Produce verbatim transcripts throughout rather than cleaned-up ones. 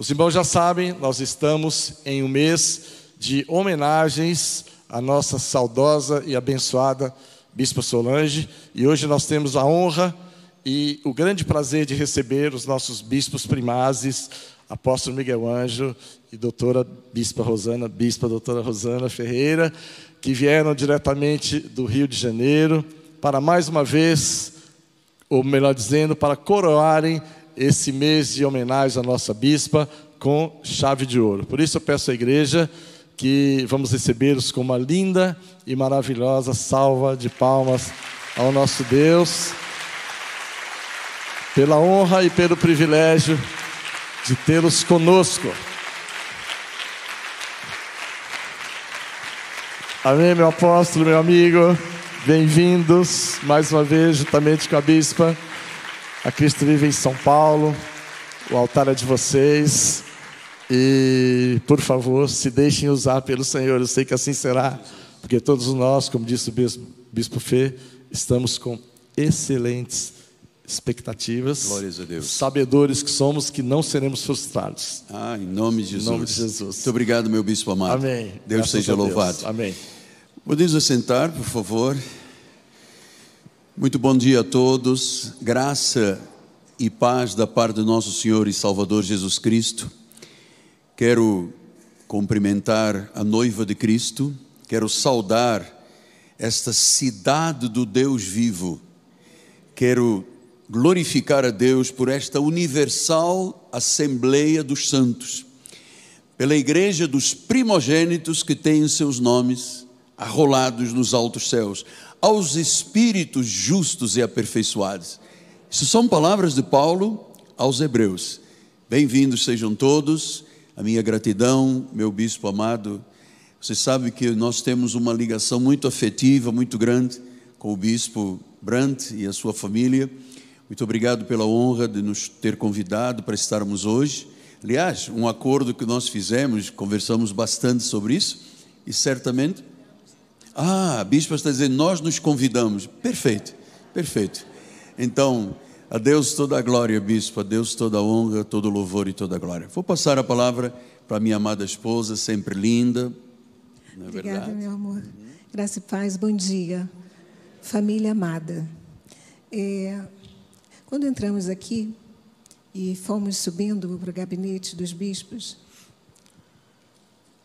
Os irmãos já sabem, nós estamos em um mês de homenagens à nossa saudosa e abençoada Bispa Solange, e hoje nós temos a honra e o grande prazer de receber os nossos bispos primazes, apóstolo Miguel Ângelo e doutora Bispa Rosana, Bispa doutora Rosana Ferreira, que vieram diretamente do Rio de Janeiro para mais uma vez, ou melhor dizendo, para coroarem esse mês de homenagem à nossa bispa com chave de ouro. Por isso eu peço à igreja que vamos recebê-los com uma linda e maravilhosa salva de palmas ao nosso Deus, pela honra e pelo privilégio de tê-los conosco. Amém, meu apóstolo, meu amigo, bem-vindos mais uma vez juntamente com a bispa a Cristo Vivo em São Paulo. O altar é de vocês. E, por favor, se deixem usar pelo Senhor. Eu sei que assim será, porque todos nós, como disse o bispo, bispo Fê, estamos com excelentes expectativas. Glórias a Deus. Sabedores que somos, que não seremos frustrados. Ah, em nome de Jesus. Em nome de Jesus. Muito obrigado, meu bispo amado. Amém. Deus Graças seja louvado. Deus. Amém. Podemos assentar, por favor. Muito bom dia a todos, graça e paz da parte do nosso Senhor e Salvador Jesus Cristo. Quero cumprimentar a noiva de Cristo, quero saudar esta cidade do Deus vivo, quero glorificar a Deus por esta universal Assembleia dos Santos, pela igreja dos primogênitos que tem os seus nomes arrolados nos altos céus, aos espíritos justos e aperfeiçoados. Isso são palavras de Paulo aos Hebreus. Bem-vindos sejam todos, a minha gratidão, meu bispo amado. Você sabe que nós temos uma ligação muito afetiva, muito grande com o bispo Brandt e a sua família. Muito obrigado pela honra de nos ter convidado para estarmos hoje. Aliás, um acordo que nós fizemos, conversamos bastante sobre isso, e certamente... Ah, a bispa está dizendo, nós nos convidamos. Perfeito, perfeito. Então, a Deus toda a glória, bispo, a Deus toda a honra, todo o louvor e toda a glória. Vou passar a palavra para a minha amada esposa, sempre linda. Não é Obrigada, verdade? Meu amor. Graça e paz, bom dia. Família amada. É, quando entramos aqui e fomos subindo para o gabinete dos bispos,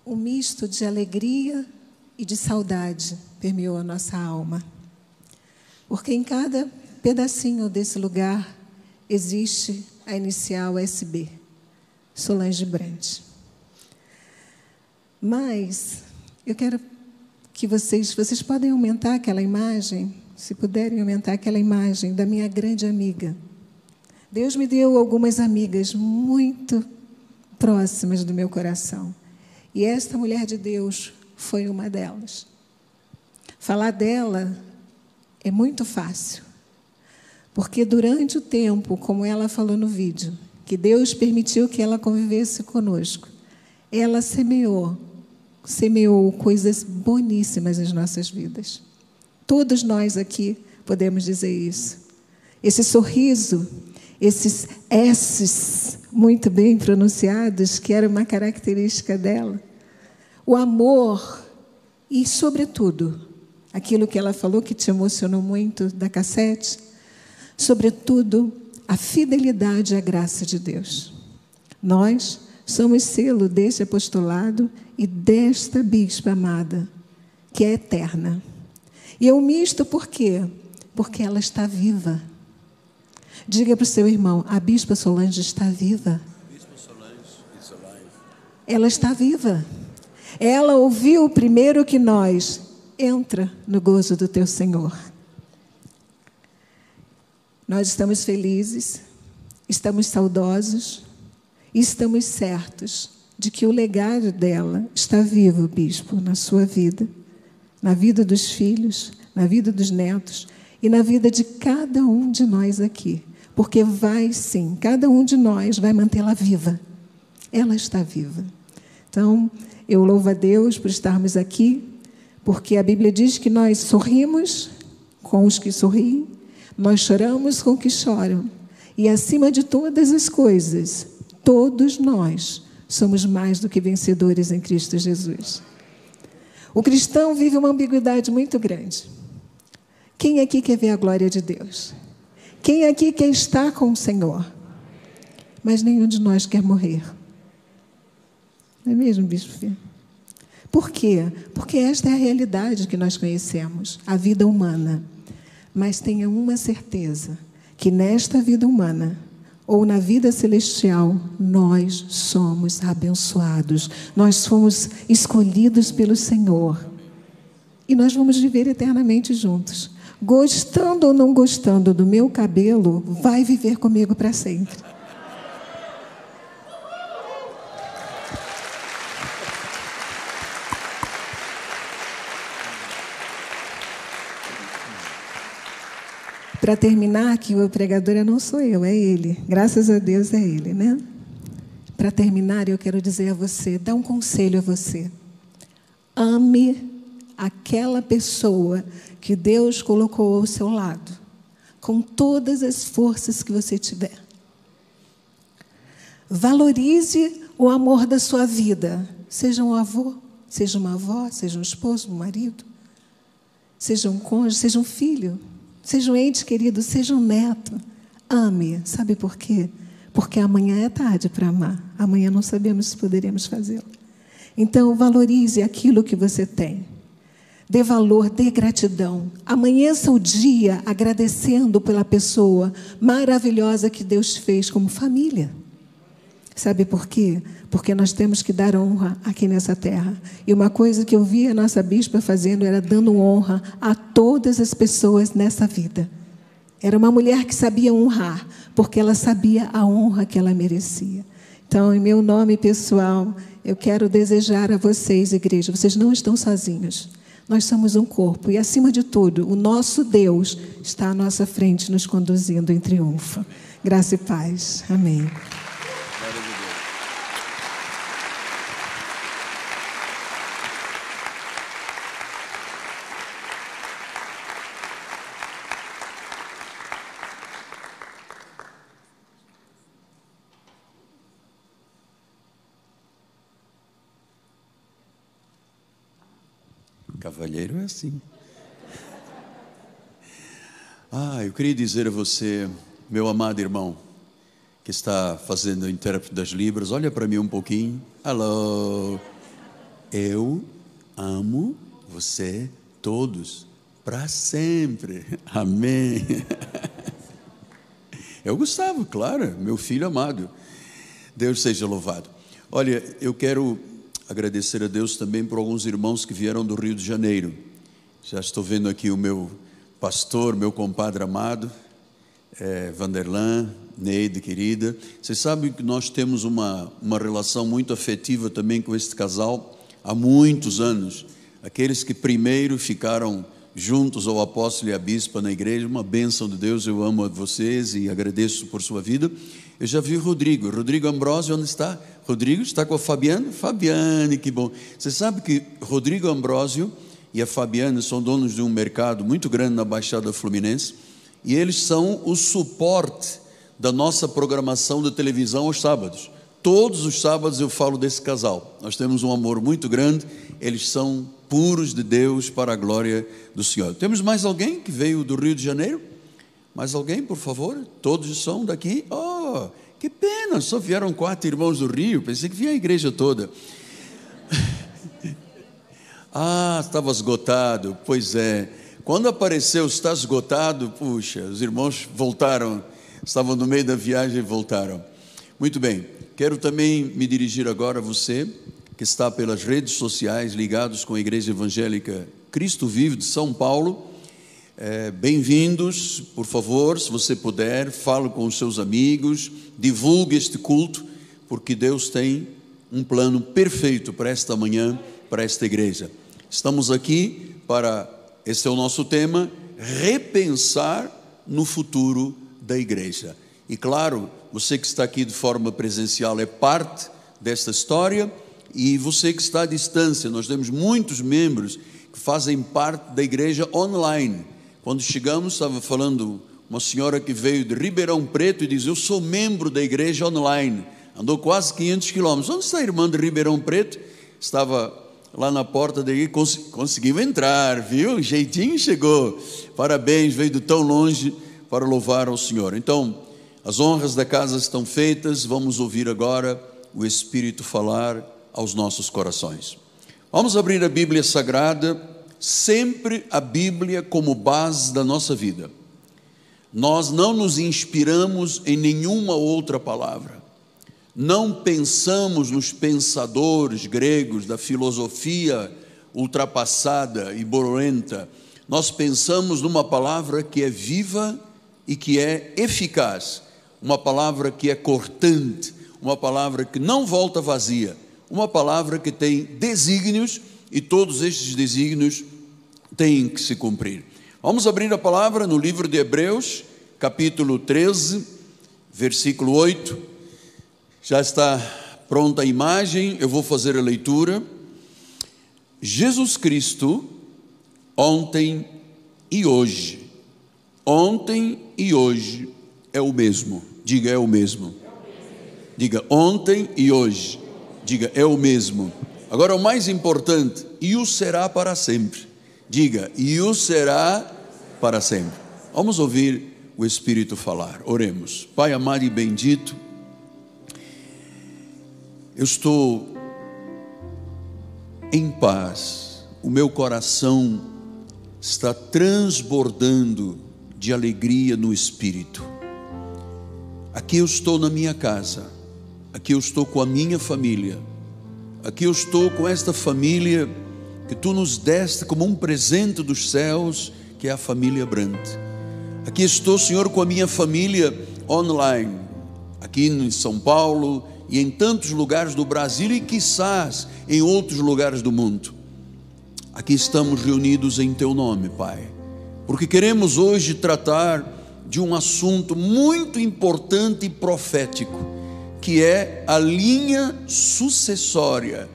um misto de alegria e de saudade permeou a nossa alma, porque em cada pedacinho desse lugar existe a inicial S B, Solange Brandt. Mas eu quero que vocês, vocês podem aumentar aquela imagem, se puderem aumentar aquela imagem da minha grande amiga. Deus me deu algumas amigas muito próximas do meu coração, e esta mulher de Deus foi uma delas. Falar dela é muito fácil, porque durante o tempo, como ela falou no vídeo, que Deus permitiu que ela convivesse conosco, ela semeou, semeou coisas boníssimas nas nossas vidas. Todos nós aqui podemos dizer isso. Esse sorriso, esses S's muito bem pronunciados, que era uma característica dela, o amor e, sobretudo, aquilo que ela falou que te emocionou muito da cassete, sobretudo, a fidelidade à graça de Deus. Nós somos selo deste apostolado e desta bispa amada, que é eterna. E eu misto por quê? Porque ela está viva. Diga para o seu irmão, a bispa Solange está viva. A bispa Solange está viva. Ela está viva. Ela ouviu primeiro que nós, entra no gozo do teu Senhor. Nós estamos felizes, estamos saudosos, e estamos certos de que o legado dela está vivo, bispo, na sua vida, na vida dos filhos, na vida dos netos e na vida de cada um de nós aqui. Porque vai sim, cada um de nós vai mantê-la viva. Ela está viva. Então, eu louvo a Deus por estarmos aqui, porque a Bíblia diz que nós sorrimos com os que sorriem, nós choramos com os que choram, e acima de todas as coisas, Todos nós somos mais do que vencedores em Cristo Jesus. O cristão vive uma ambiguidade muito grande. Quem aqui quer ver a glória de Deus? Quem aqui quer estar com o Senhor? Mas nenhum de nós quer morrer. Não é mesmo, bispo filho? Por quê? Porque esta é a realidade que nós conhecemos, a vida humana. Mas tenha uma certeza, que nesta vida humana, ou na vida celestial, nós somos abençoados. Nós fomos escolhidos pelo Senhor. E nós vamos viver eternamente juntos. Gostando ou não gostando do meu cabelo, vai viver comigo para sempre. Para terminar, que o pregador não sou eu, é ele. Graças a Deus é ele, né? Para terminar, eu quero dizer a você, dar um conselho a você. Ame aquela pessoa que Deus colocou ao seu lado, com todas as forças que você tiver. Valorize o amor da sua vida. Seja um avô, seja uma avó, seja um esposo, um marido, seja um cônjuge, seja um filho. Seja um ente querido, seja um neto. Ame. Sabe por quê? Porque amanhã é tarde para amar. Amanhã não sabemos se poderemos fazê-lo. Então, valorize aquilo que você tem. Dê valor, dê gratidão. Amanheça o dia agradecendo pela pessoa maravilhosa que Deus fez como família. Sabe por quê? Porque nós temos que dar honra aqui nessa terra. E uma coisa que eu via a nossa bispa fazendo era dando honra a todas as pessoas nessa vida. Era uma mulher que sabia honrar, porque ela sabia a honra que ela merecia. Então, em meu nome pessoal, eu quero desejar a vocês, igreja, vocês não estão sozinhos. Nós somos um corpo e, acima de tudo, o nosso Deus está à nossa frente, nos conduzindo em triunfo. Graça e paz. Amém. Cavalheiro é assim. Ah, eu queria dizer a você, meu amado irmão, que está fazendo o intérprete das Libras, olha para mim um pouquinho. Alô. Eu amo você todos, para sempre. Amém. É o Gustavo, claro, meu filho amado. Deus seja louvado. Olha, eu quero agradecer a Deus também por alguns irmãos que vieram do Rio de Janeiro. Já estou vendo aqui o meu pastor, meu compadre amado, é, Vanderlan, Neide, querida. Vocês sabem que nós temos uma, uma relação muito afetiva também com este casal há muitos anos. Aqueles que primeiro ficaram juntos ao apóstolo e à bispa na igreja, uma bênção de Deus, eu amo a vocês e agradeço por sua vida. Eu já vi o Rodrigo, Rodrigo Ambrósio, onde está? Rodrigo está com a Fabiane, Fabiane, que bom. Você sabe que Rodrigo Ambrósio e a Fabiane são donos de um mercado muito grande na Baixada Fluminense e eles são o suporte da nossa programação de televisão aos sábados. Todos os sábados eu falo desse casal, nós temos um amor muito grande, eles são puros de Deus para a glória do Senhor. Temos mais alguém que veio do Rio de Janeiro? Mais alguém, por favor? Todos são daqui? Oh, que pena, só vieram quatro irmãos do Rio, pensei que vinha a igreja toda. Ah, estava esgotado, pois é, quando apareceu está esgotado, puxa, os irmãos voltaram, estavam no meio da viagem e voltaram. Muito bem. Quero também me dirigir agora a você que está pelas redes sociais ligados com a Igreja Evangélica Cristo Vivo de São Paulo. É, bem-vindos, por favor, se você puder, fale com os seus amigos, divulgue este culto, porque Deus tem um plano perfeito para esta manhã, para esta igreja. Estamos aqui para, esse é o nosso tema, repensar no futuro da igreja. E claro, você que está aqui de forma presencial é parte desta história e você que está à distância, nós temos muitos membros que fazem parte da igreja online. Quando chegamos, estava falando uma senhora que veio de Ribeirão Preto e diz, eu sou membro da igreja online. andou quase quinhentos quilômetros. Onde está a irmã de Ribeirão Preto? Estava lá na porta dele, cons conseguiu entrar, viu? Jeitinho chegou. Parabéns, veio de tão longe para louvar ao Senhor. Então, as honras da casa estão feitas, vamos ouvir agora o Espírito falar aos nossos corações. Vamos abrir a Bíblia Sagrada, sempre a Bíblia como base da nossa vida. Nós não nos inspiramos em nenhuma outra palavra. Não pensamos nos pensadores gregos da filosofia ultrapassada e bolorenta. Nós pensamos numa palavra que é viva e que é eficaz, uma palavra que é cortante, uma palavra que não volta vazia, uma palavra que tem desígnios e todos estes desígnios têm que se cumprir. Vamos abrir a palavra no livro de Hebreus, capítulo treze, versículo oito. Já está pronta a imagem, eu vou fazer a leitura. Jesus Cristo, ontem e hoje, ontem e hoje é o mesmo. Diga, é o mesmo. Diga, ontem e hoje. Diga, é o mesmo. Agora o mais importante, e o será para sempre. Diga, e o será para sempre. Vamos ouvir o Espírito falar. Oremos. Pai amado e bendito, eu estou em paz, o meu coração está transbordando de alegria no Espírito. Aqui eu estou na minha casa, aqui eu estou com a minha família, aqui eu estou com esta família que Tu nos deste como um presente dos céus, que é a família Brandt. Aqui estou, Senhor, com a minha família online, aqui em São Paulo, e em tantos lugares do Brasil e quiçás em outros lugares do mundo. Aqui estamos reunidos em Teu nome, Pai, porque queremos hoje tratar de um assunto muito importante e profético, que é a linha sucessória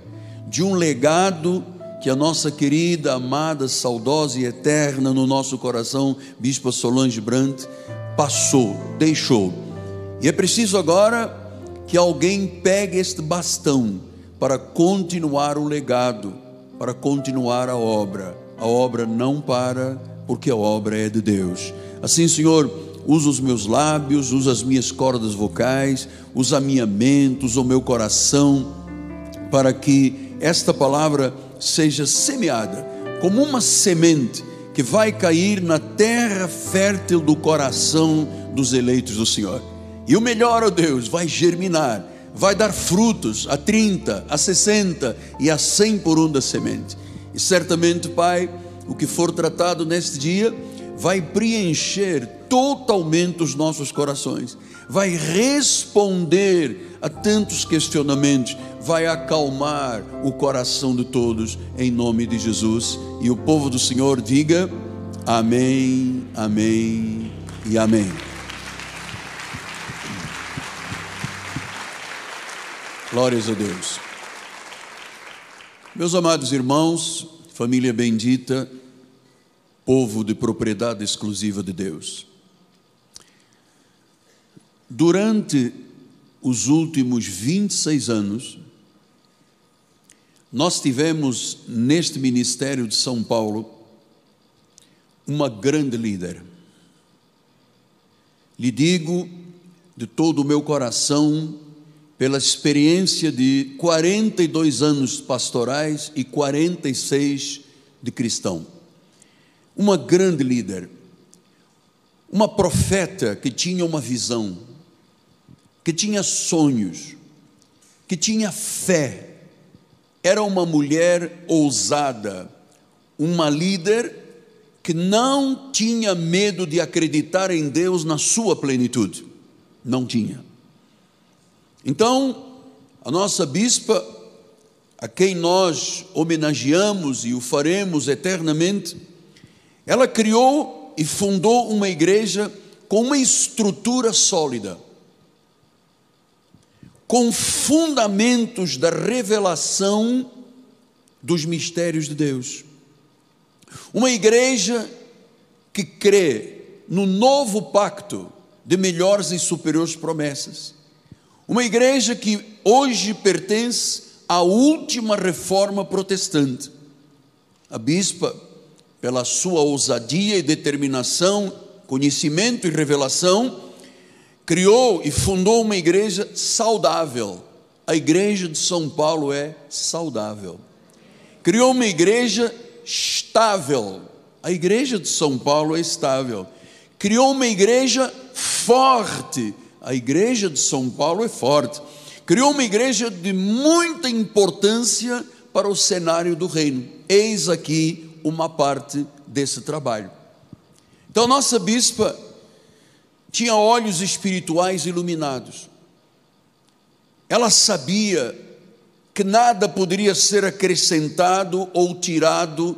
de um legado que a nossa querida, amada, saudosa e eterna no nosso coração, Bispa Solange Brandt, passou, deixou. E é preciso agora que alguém pegue este bastão para continuar o legado, para continuar a obra. A obra não para, porque a obra é de Deus. Assim, Senhor, usa os meus lábios, usa as minhas cordas vocais, usa a minha mente, usa o meu coração, para que esta palavra seja semeada como uma semente que vai cair na terra fértil do coração dos eleitos do Senhor. E o melhor, ó Deus, vai germinar, vai dar frutos a trinta, a sessenta e a cem por um da semente. E certamente, Pai, o que for tratado neste dia vai preencher totalmente os nossos corações, vai responder a tantos questionamentos, vai acalmar o coração de todos, em nome de Jesus. E o povo do Senhor diga amém, amém e amém. Glórias a Deus. Meus amados irmãos, família bendita, povo de propriedade exclusiva de Deus. Durante os últimos vinte e seis anos, nós tivemos neste ministério de São Paulo uma grande líder. Lhe digo de todo o meu coração, pela experiência de quarenta e dois anos pastorais e quarenta e seis de cristão. Uma grande líder, uma profeta que tinha uma visão, que tinha sonhos, que tinha fé, era uma mulher ousada, uma líder que não tinha medo de acreditar em Deus na sua plenitude, não tinha. Então, a nossa bispa, a quem nós homenageamos e o faremos eternamente, ela criou e fundou uma igreja com uma estrutura sólida, com fundamentos da revelação dos mistérios de Deus. Uma igreja que crê no novo pacto de melhores e superiores promessas. Uma igreja que hoje pertence à última reforma protestante. A bispa, pela sua ousadia e determinação, conhecimento e revelação, criou e fundou uma igreja saudável. A igreja de São Paulo é saudável. Criou uma igreja estável. A igreja de São Paulo é estável. Criou uma igreja forte. A igreja de São Paulo é forte. Criou uma igreja de muita importância para o cenário do reino. Eis aqui uma parte desse trabalho. Então, nossa bispa tinha olhos espirituais iluminados. Ela sabia que nada poderia ser acrescentado ou tirado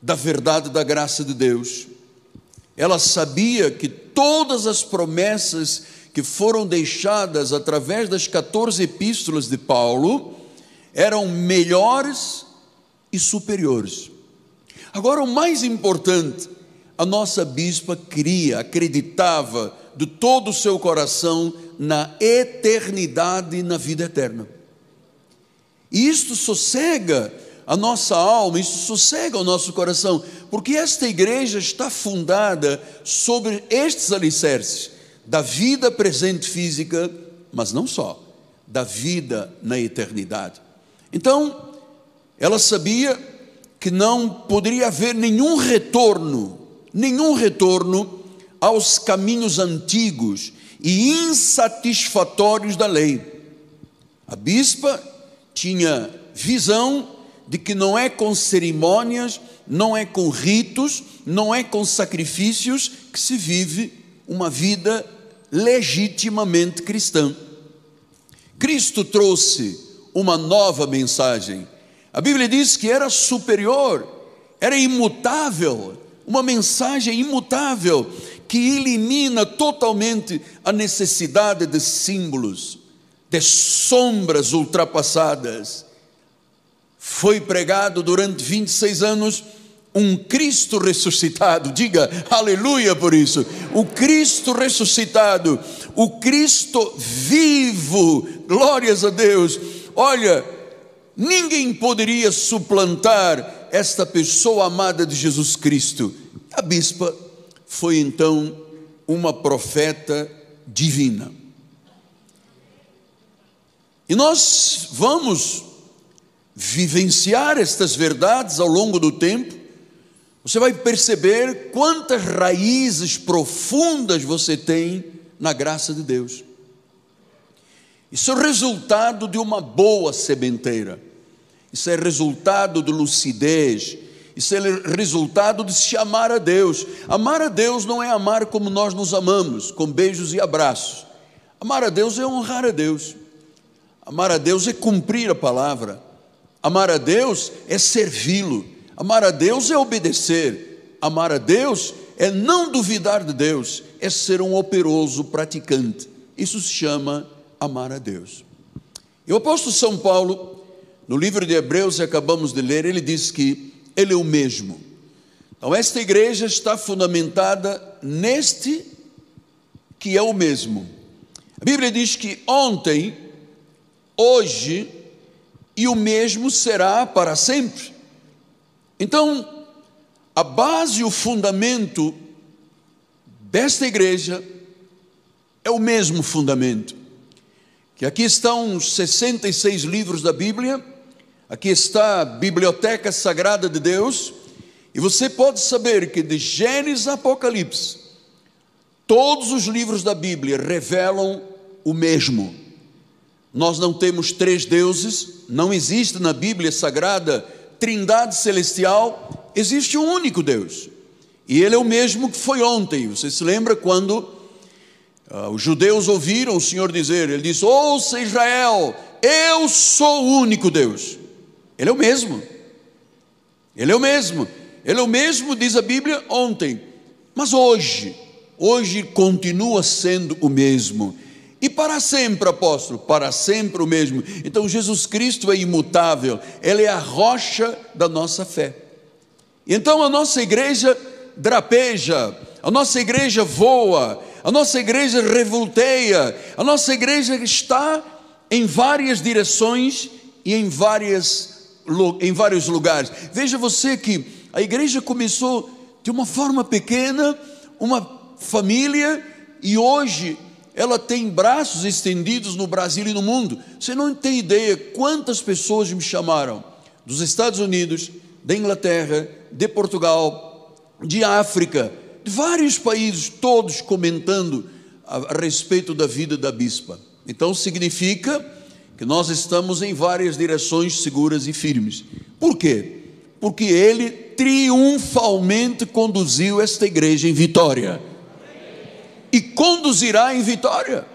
da verdade da graça de Deus. Ela sabia que todas as promessas que foram deixadas através das quatorze epístolas de Paulo eram melhores e superiores. Agora, o mais importante, a nossa bispa cria, acreditava de todo o seu coração na eternidade e na vida eterna. E isto sossega a nossa alma, isso sossega o nosso coração, porque esta igreja está fundada sobre estes alicerces da vida presente física, mas não só, da vida na eternidade. Então, ela sabia que não poderia haver nenhum retorno, nenhum retorno aos caminhos antigos e insatisfatórios da lei. A bispa tinha visão de que não é com cerimônias, não é com ritos, não é com sacrifícios que se vive uma vida legitimamente cristã. Cristo trouxe uma nova mensagem. A Bíblia diz que era superior, era imutável, uma mensagem imutável que elimina totalmente a necessidade de símbolos, de sombras ultrapassadas. Foi pregado durante vinte e seis anos um Cristo ressuscitado. Diga aleluia por isso. O Cristo ressuscitado, o Cristo vivo, glórias a Deus. Olha, ninguém poderia suplantar esta pessoa amada de Jesus Cristo. A bispa foi então uma profeta divina. E nós vamos vivenciar estas verdades ao longo do tempo. Você vai perceber quantas raízes profundas você tem na graça de Deus. Isso é resultado de uma boa sementeira, isso é resultado de lucidez, isso é resultado de se amar a Deus. Amar a Deus não é amar como nós nos amamos, com beijos e abraços. Amar a Deus é honrar a Deus. Amar a Deus é cumprir a palavra. Amar a Deus é servi-lo. Amar a Deus é obedecer. Amar a Deus é não duvidar de Deus, é ser um operoso praticante. Isso se chama amar a Deus. E o apóstolo São Paulo, no livro de Hebreus, que acabamos de ler, ele diz que ele é o mesmo. Então, esta igreja está fundamentada neste que é o mesmo. A Bíblia diz que ontem, hoje e o mesmo será para sempre. Então, a base e o fundamento desta igreja é o mesmo fundamento. Que aqui estão os sessenta e seis livros da Bíblia, aqui está a Biblioteca Sagrada de Deus, e você pode saber que de Gênesis a Apocalipse, todos os livros da Bíblia revelam o mesmo. Nós não temos três deuses, não existe na Bíblia Sagrada trindade celestial, existe um único Deus. E ele é o mesmo que foi ontem. Você se lembra quando ah, os judeus ouviram o Senhor dizer, ele disse, ouça Israel, eu sou o único Deus. Ele é o mesmo, ele é o mesmo, ele é o mesmo, diz a Bíblia, ontem. Mas hoje, hoje continua sendo o mesmo. E para sempre, apóstolo, para sempre o mesmo. Então, Jesus Cristo é imutável, ele é a rocha da nossa fé. Então, a nossa igreja drapeja, a nossa igreja voa, a nossa igreja revolteia, a nossa igreja está em várias direções e em, várias, em vários lugares. Veja você que a igreja começou de uma forma pequena, uma família, e hoje ela tem braços estendidos no Brasil e no mundo. Você não tem ideia quantas pessoas me chamaram dos Estados Unidos, da Inglaterra, de Portugal, de África, de vários países, todos comentando a, a respeito da vida da bispa. Então significa que nós estamos em várias direções seguras e firmes. Por quê? Porque ele triunfalmente conduziu esta igreja em vitória e conduzirá em vitória,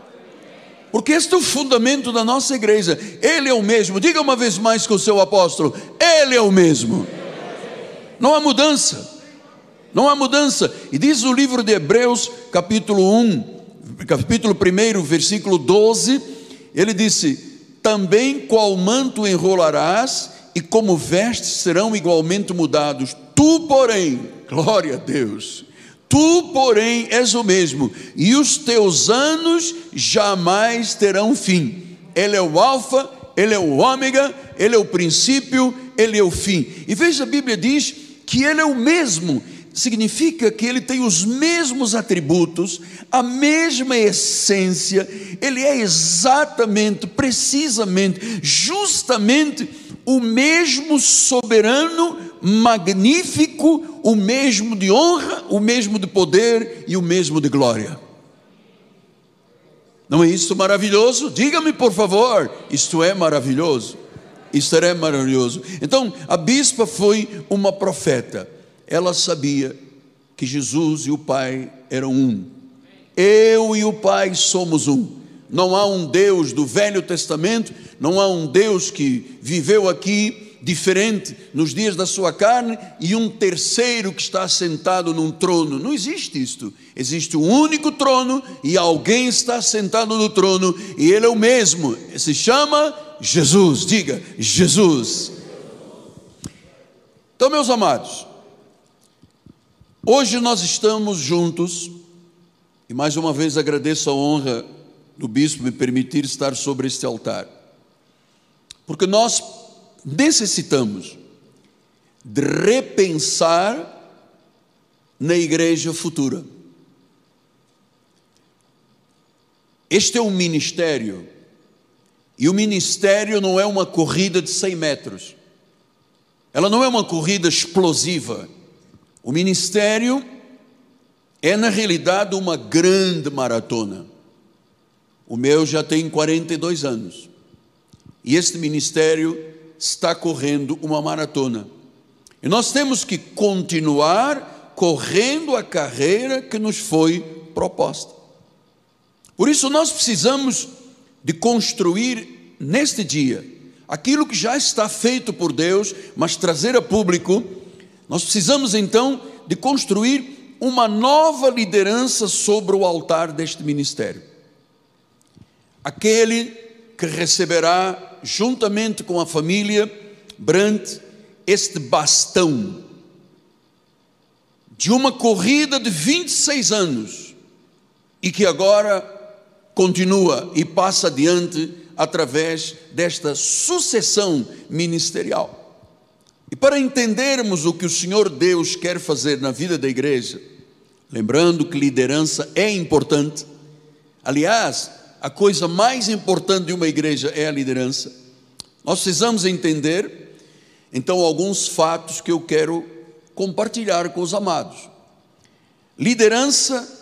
porque este é o fundamento da nossa igreja. Ele é o mesmo. Diga uma vez mais com o seu apóstolo: ele é o mesmo. Não há mudança, não há mudança. E diz o livro de Hebreus, capítulo um, capítulo um, versículo doze, ele disse: também qual manto enrolarás e como vestes serão igualmente mudados. Tu, porém, glória a Deus, tu, porém, és o mesmo, e os teus anos jamais terão fim. Ele é o alfa, ele é o ômega, ele é o princípio, ele é o fim. E veja, a Bíblia diz que ele é o mesmo. Significa que ele tem os mesmos atributos, a mesma essência. Ele é exatamente, precisamente, justamente o mesmo soberano, magnífico, o mesmo de honra, o mesmo de poder e o mesmo de glória. Não é isso maravilhoso? Diga-me, por favor, isto é maravilhoso, isto é maravilhoso. Então, a bispa foi uma profeta. Ela sabia que Jesus e o Pai eram um. Eu e o Pai somos um. Não há um Deus do Velho Testamento, não há um Deus que viveu aqui diferente nos dias da sua carne e um terceiro que está sentado num trono. Não existe isto. Existe um único trono e alguém está sentado no trono, e ele é o mesmo. Ele se chama Jesus. Diga: Jesus. Então, meus amados, hoje nós estamos juntos, e mais uma vez agradeço a honra do bispo me permitir estar sobre este altar, porque nós necessitamos de repensar na igreja futura. Este é um ministério, e o ministério não é uma corrida de cem metros, ela não é uma corrida explosiva. O ministério é, na realidade, uma grande maratona. O meu já tem quarenta e dois anos, e este ministério está correndo uma maratona, e nós temos que continuar correndo a carreira que nos foi proposta. Por isso nós precisamos de construir neste dia aquilo que já está feito por Deus, mas trazer a público. Nós precisamos então de construir uma nova liderança sobre o altar deste ministério. Aquele que receberá, juntamente com a família Brandt, este bastão de uma corrida de vinte e seis anos, e que agora continua e passa adiante através desta sucessão ministerial. E para entendermos o que o Senhor Deus quer fazer na vida da igreja, lembrando que liderança é importante, aliás, a coisa mais importante de uma igreja é a liderança, nós precisamos entender, então, alguns fatos que eu quero compartilhar com os amados. Liderança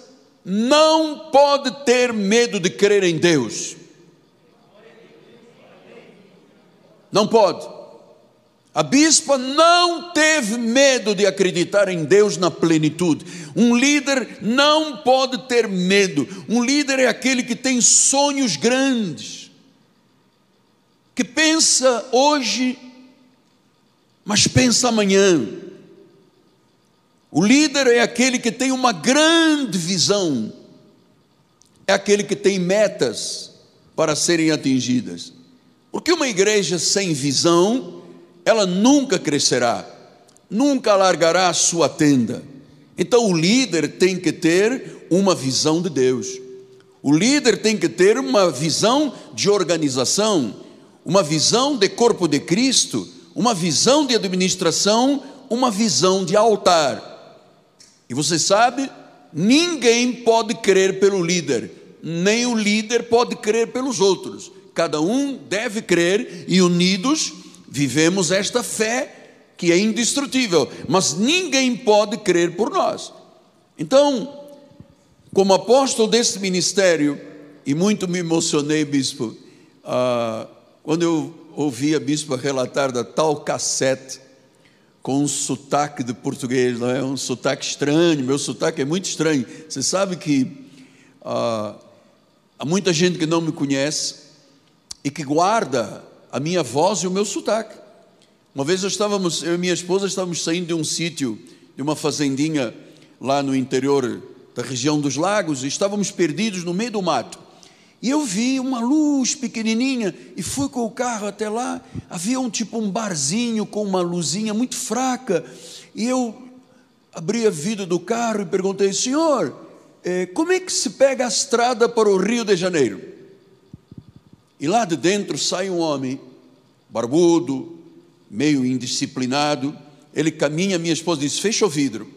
não pode ter medo de crer em Deus. Não pode. A bispa não teve medo de acreditar em Deus na plenitude. Um líder não pode ter medo. Um líder é aquele que tem sonhos grandes, que pensa hoje, mas pensa amanhã. O líder é aquele que tem uma grande visão, é aquele que tem metas para serem atingidas, porque uma igreja sem visão, ela nunca crescerá, nunca largará a sua tenda. Então o líder tem que ter uma visão de Deus. O líder tem que ter uma visão de organização, uma visão de corpo de Cristo, uma visão de administração, uma visão de altar. E você sabe, ninguém pode crer pelo líder, nem o líder pode crer pelos outros. Cada um deve crer e unidos vivemos esta fé que é indestrutível, mas ninguém pode crer por nós. Então, como apóstolo desse ministério, e muito me emocionei, bispo, ah, quando eu ouvi a bispa relatar da tal cassete, com um sotaque de português, não é? Um sotaque estranho, meu sotaque é muito estranho. Você sabe que ah, há muita gente que não me conhece e que guarda a minha voz e o meu sotaque. Uma vez eu, estávamos, eu e minha esposa estávamos saindo de um sítio, de uma fazendinha lá no interior da região dos lagos, e estávamos perdidos no meio do mato. E eu vi uma luz pequenininha e fui com o carro até lá. Havia um tipo um barzinho com uma luzinha muito fraca. E eu abri a vidro do carro e perguntei: senhor, eh, como é que se pega a estrada para o Rio de Janeiro? E lá de dentro sai um homem, barbudo, meio indisciplinado. Ele caminha, minha esposa disse: fecha o vidro.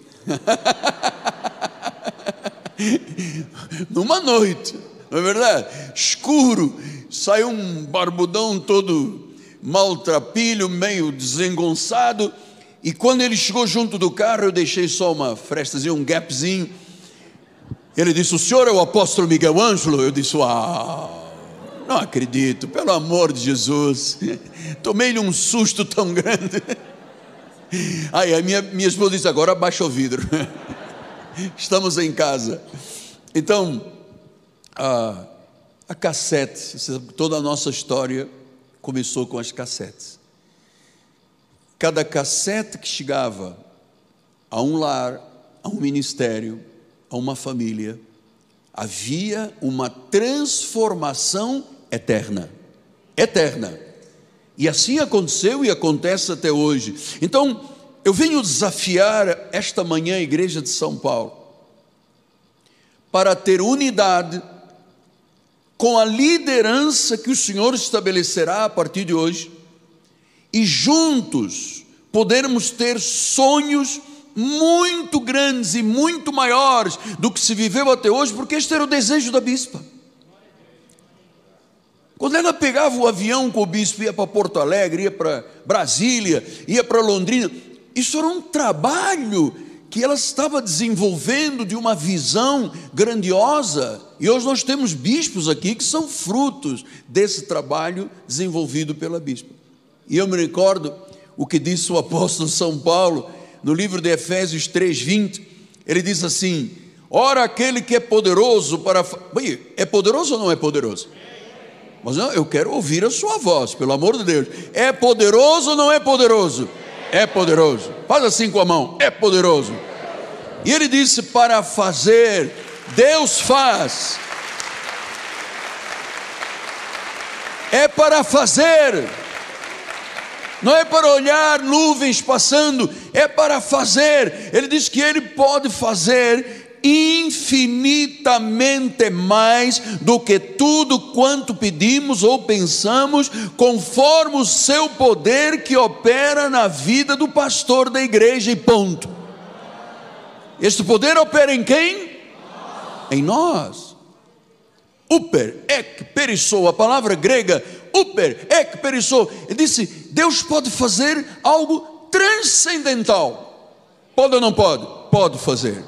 Numa noite, não é verdade? Escuro, saiu um barbudão todo maltrapilho, meio desengonçado, e quando ele chegou junto do carro, eu deixei só uma frestazinha, um gapzinho. Ele disse: o senhor é o apóstolo Miguel Ângelo? Eu disse: uau, não acredito, pelo amor de Jesus. Tomei-lhe um susto tão grande. Aí a minha, minha esposa disse: agora abaixa o vidro, estamos em casa. Então, A, a cassete, toda a nossa história começou com as cassetes. Cada cassete que chegava a um lar, a um ministério, a uma família, havia uma transformação eterna, eterna. E assim aconteceu e acontece até hoje. Então, eu venho desafiar esta manhã a Igreja de São Paulo para ter unidade com a liderança que o Senhor estabelecerá a partir de hoje, e juntos podermos ter sonhos muito grandes e muito maiores do que se viveu até hoje, porque este era o desejo da bispa. Quando ela pegava o avião com o bispo, ia para Porto Alegre, ia para Brasília, ia para Londrina, isso era um trabalho que ela estava desenvolvendo de uma visão grandiosa, e hoje nós temos bispos aqui que são frutos desse trabalho desenvolvido pela bispa. E eu me recordo o que disse o apóstolo São Paulo no livro de Efésios três, vinte, ele diz assim: ora, aquele que é poderoso para... É poderoso ou não é poderoso? Mas não, eu quero ouvir a sua voz, pelo amor de Deus. É poderoso ou não é poderoso? É poderoso. Faz assim com a mão: é poderoso. E ele disse: para fazer, Deus faz. É para fazer, não é para olhar nuvens passando, é para fazer. Ele diz que ele pode fazer infinitamente mais do que tudo quanto pedimos ou pensamos, conforme o seu poder que opera na vida do pastor da igreja, e ponto. Este poder opera em quem? Em nós. Uper, ek, perissou, a palavra grega, uper, ek, perissou. Ele disse: Deus pode fazer algo transcendental. Pode ou não pode? Pode fazer.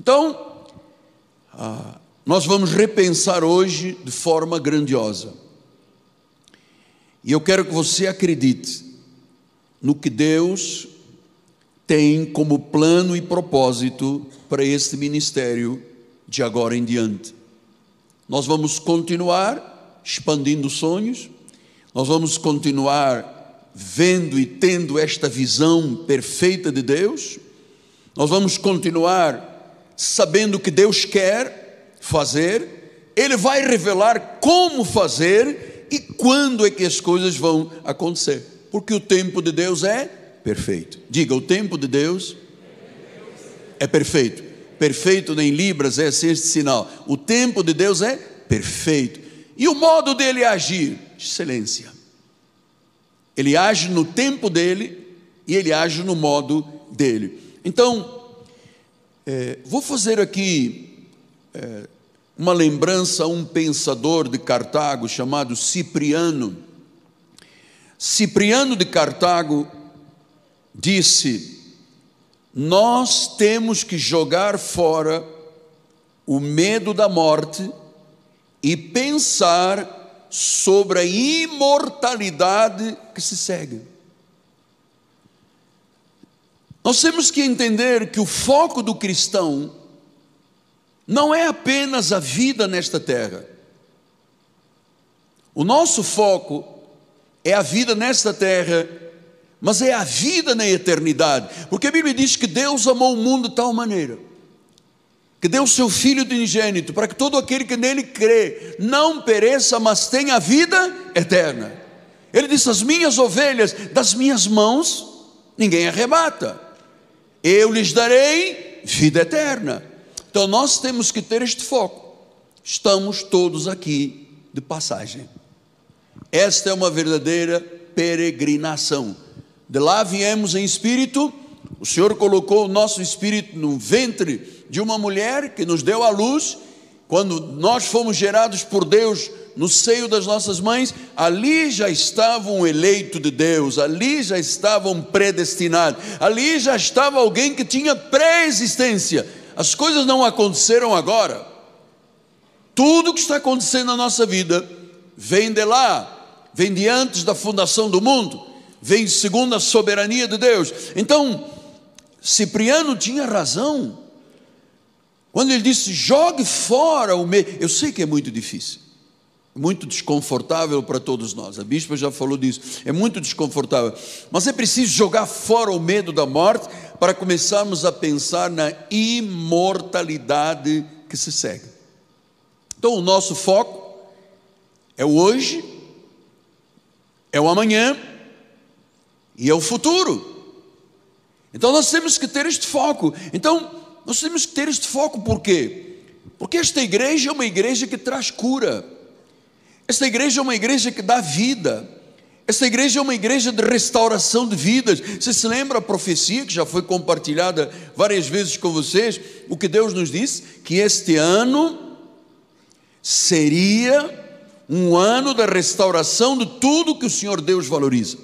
Então, ah, nós vamos repensar hoje de forma grandiosa. E eu quero que você acredite no que Deus tem como plano e propósito para este ministério de agora em diante. Nós vamos continuar expandindo sonhos, nós vamos continuar vendo e tendo esta visão perfeita de Deus, nós vamos continuar sabendo o que Deus quer fazer. Ele vai revelar como fazer e quando é que as coisas vão acontecer, porque o tempo de Deus é perfeito. Diga: o tempo de Deus é perfeito. Perfeito em libras é esse sinal. O tempo de Deus é perfeito. E o modo dele agir? Excelência. Ele age no tempo dele e ele age no modo dele. Então, é, vou fazer aqui é, uma lembrança a um pensador de Cartago chamado Cipriano. Cipriano de Cartago disse: nós temos que jogar fora o medo da morte e pensar sobre a imortalidade que se segue. Nós temos que entender que o foco do cristão não é apenas a vida nesta terra. O nosso foco é a vida nesta terra, mas é a vida na eternidade, porque a Bíblia diz que Deus amou o mundo de tal maneira que deu o seu Filho unigênito, para que todo aquele que nele crê não pereça, mas tenha a vida eterna. Ele disse: as minhas ovelhas, das minhas mãos ninguém arrebata, eu lhes darei vida eterna. Então nós temos que ter este foco. Estamos todos aqui de passagem. Esta é uma verdadeira peregrinação. De lá viemos em espírito. O Senhor colocou o nosso espírito no ventre de uma mulher que nos deu a luz. Quando nós fomos gerados por Deus no seio das nossas mães, ali já estava um eleito de Deus, ali já estava um predestinado, ali já estava alguém que tinha pré-existência. As coisas não aconteceram agora. Tudo o que está acontecendo na nossa vida vem de lá, vem de antes da fundação do mundo, vem segundo a soberania de Deus. Então, Cipriano tinha razão quando ele disse: jogue fora o medo. Eu sei que é muito difícil, muito desconfortável para todos nós, a bispa já falou disso, é muito desconfortável, mas é preciso jogar fora o medo da morte, para começarmos a pensar na imortalidade que se segue. Então o nosso foco é o hoje, é o amanhã e é o futuro. Então nós temos que ter este foco. Então nós temos que ter este foco, por quê? Porque esta igreja é uma igreja que traz cura. Esta igreja é uma igreja que dá vida. Esta igreja é uma igreja de restauração de vidas. Você se lembra a profecia que já foi compartilhada várias vezes com vocês? O que Deus nos disse? Que este ano seria um ano da restauração de tudo que o Senhor Deus valoriza.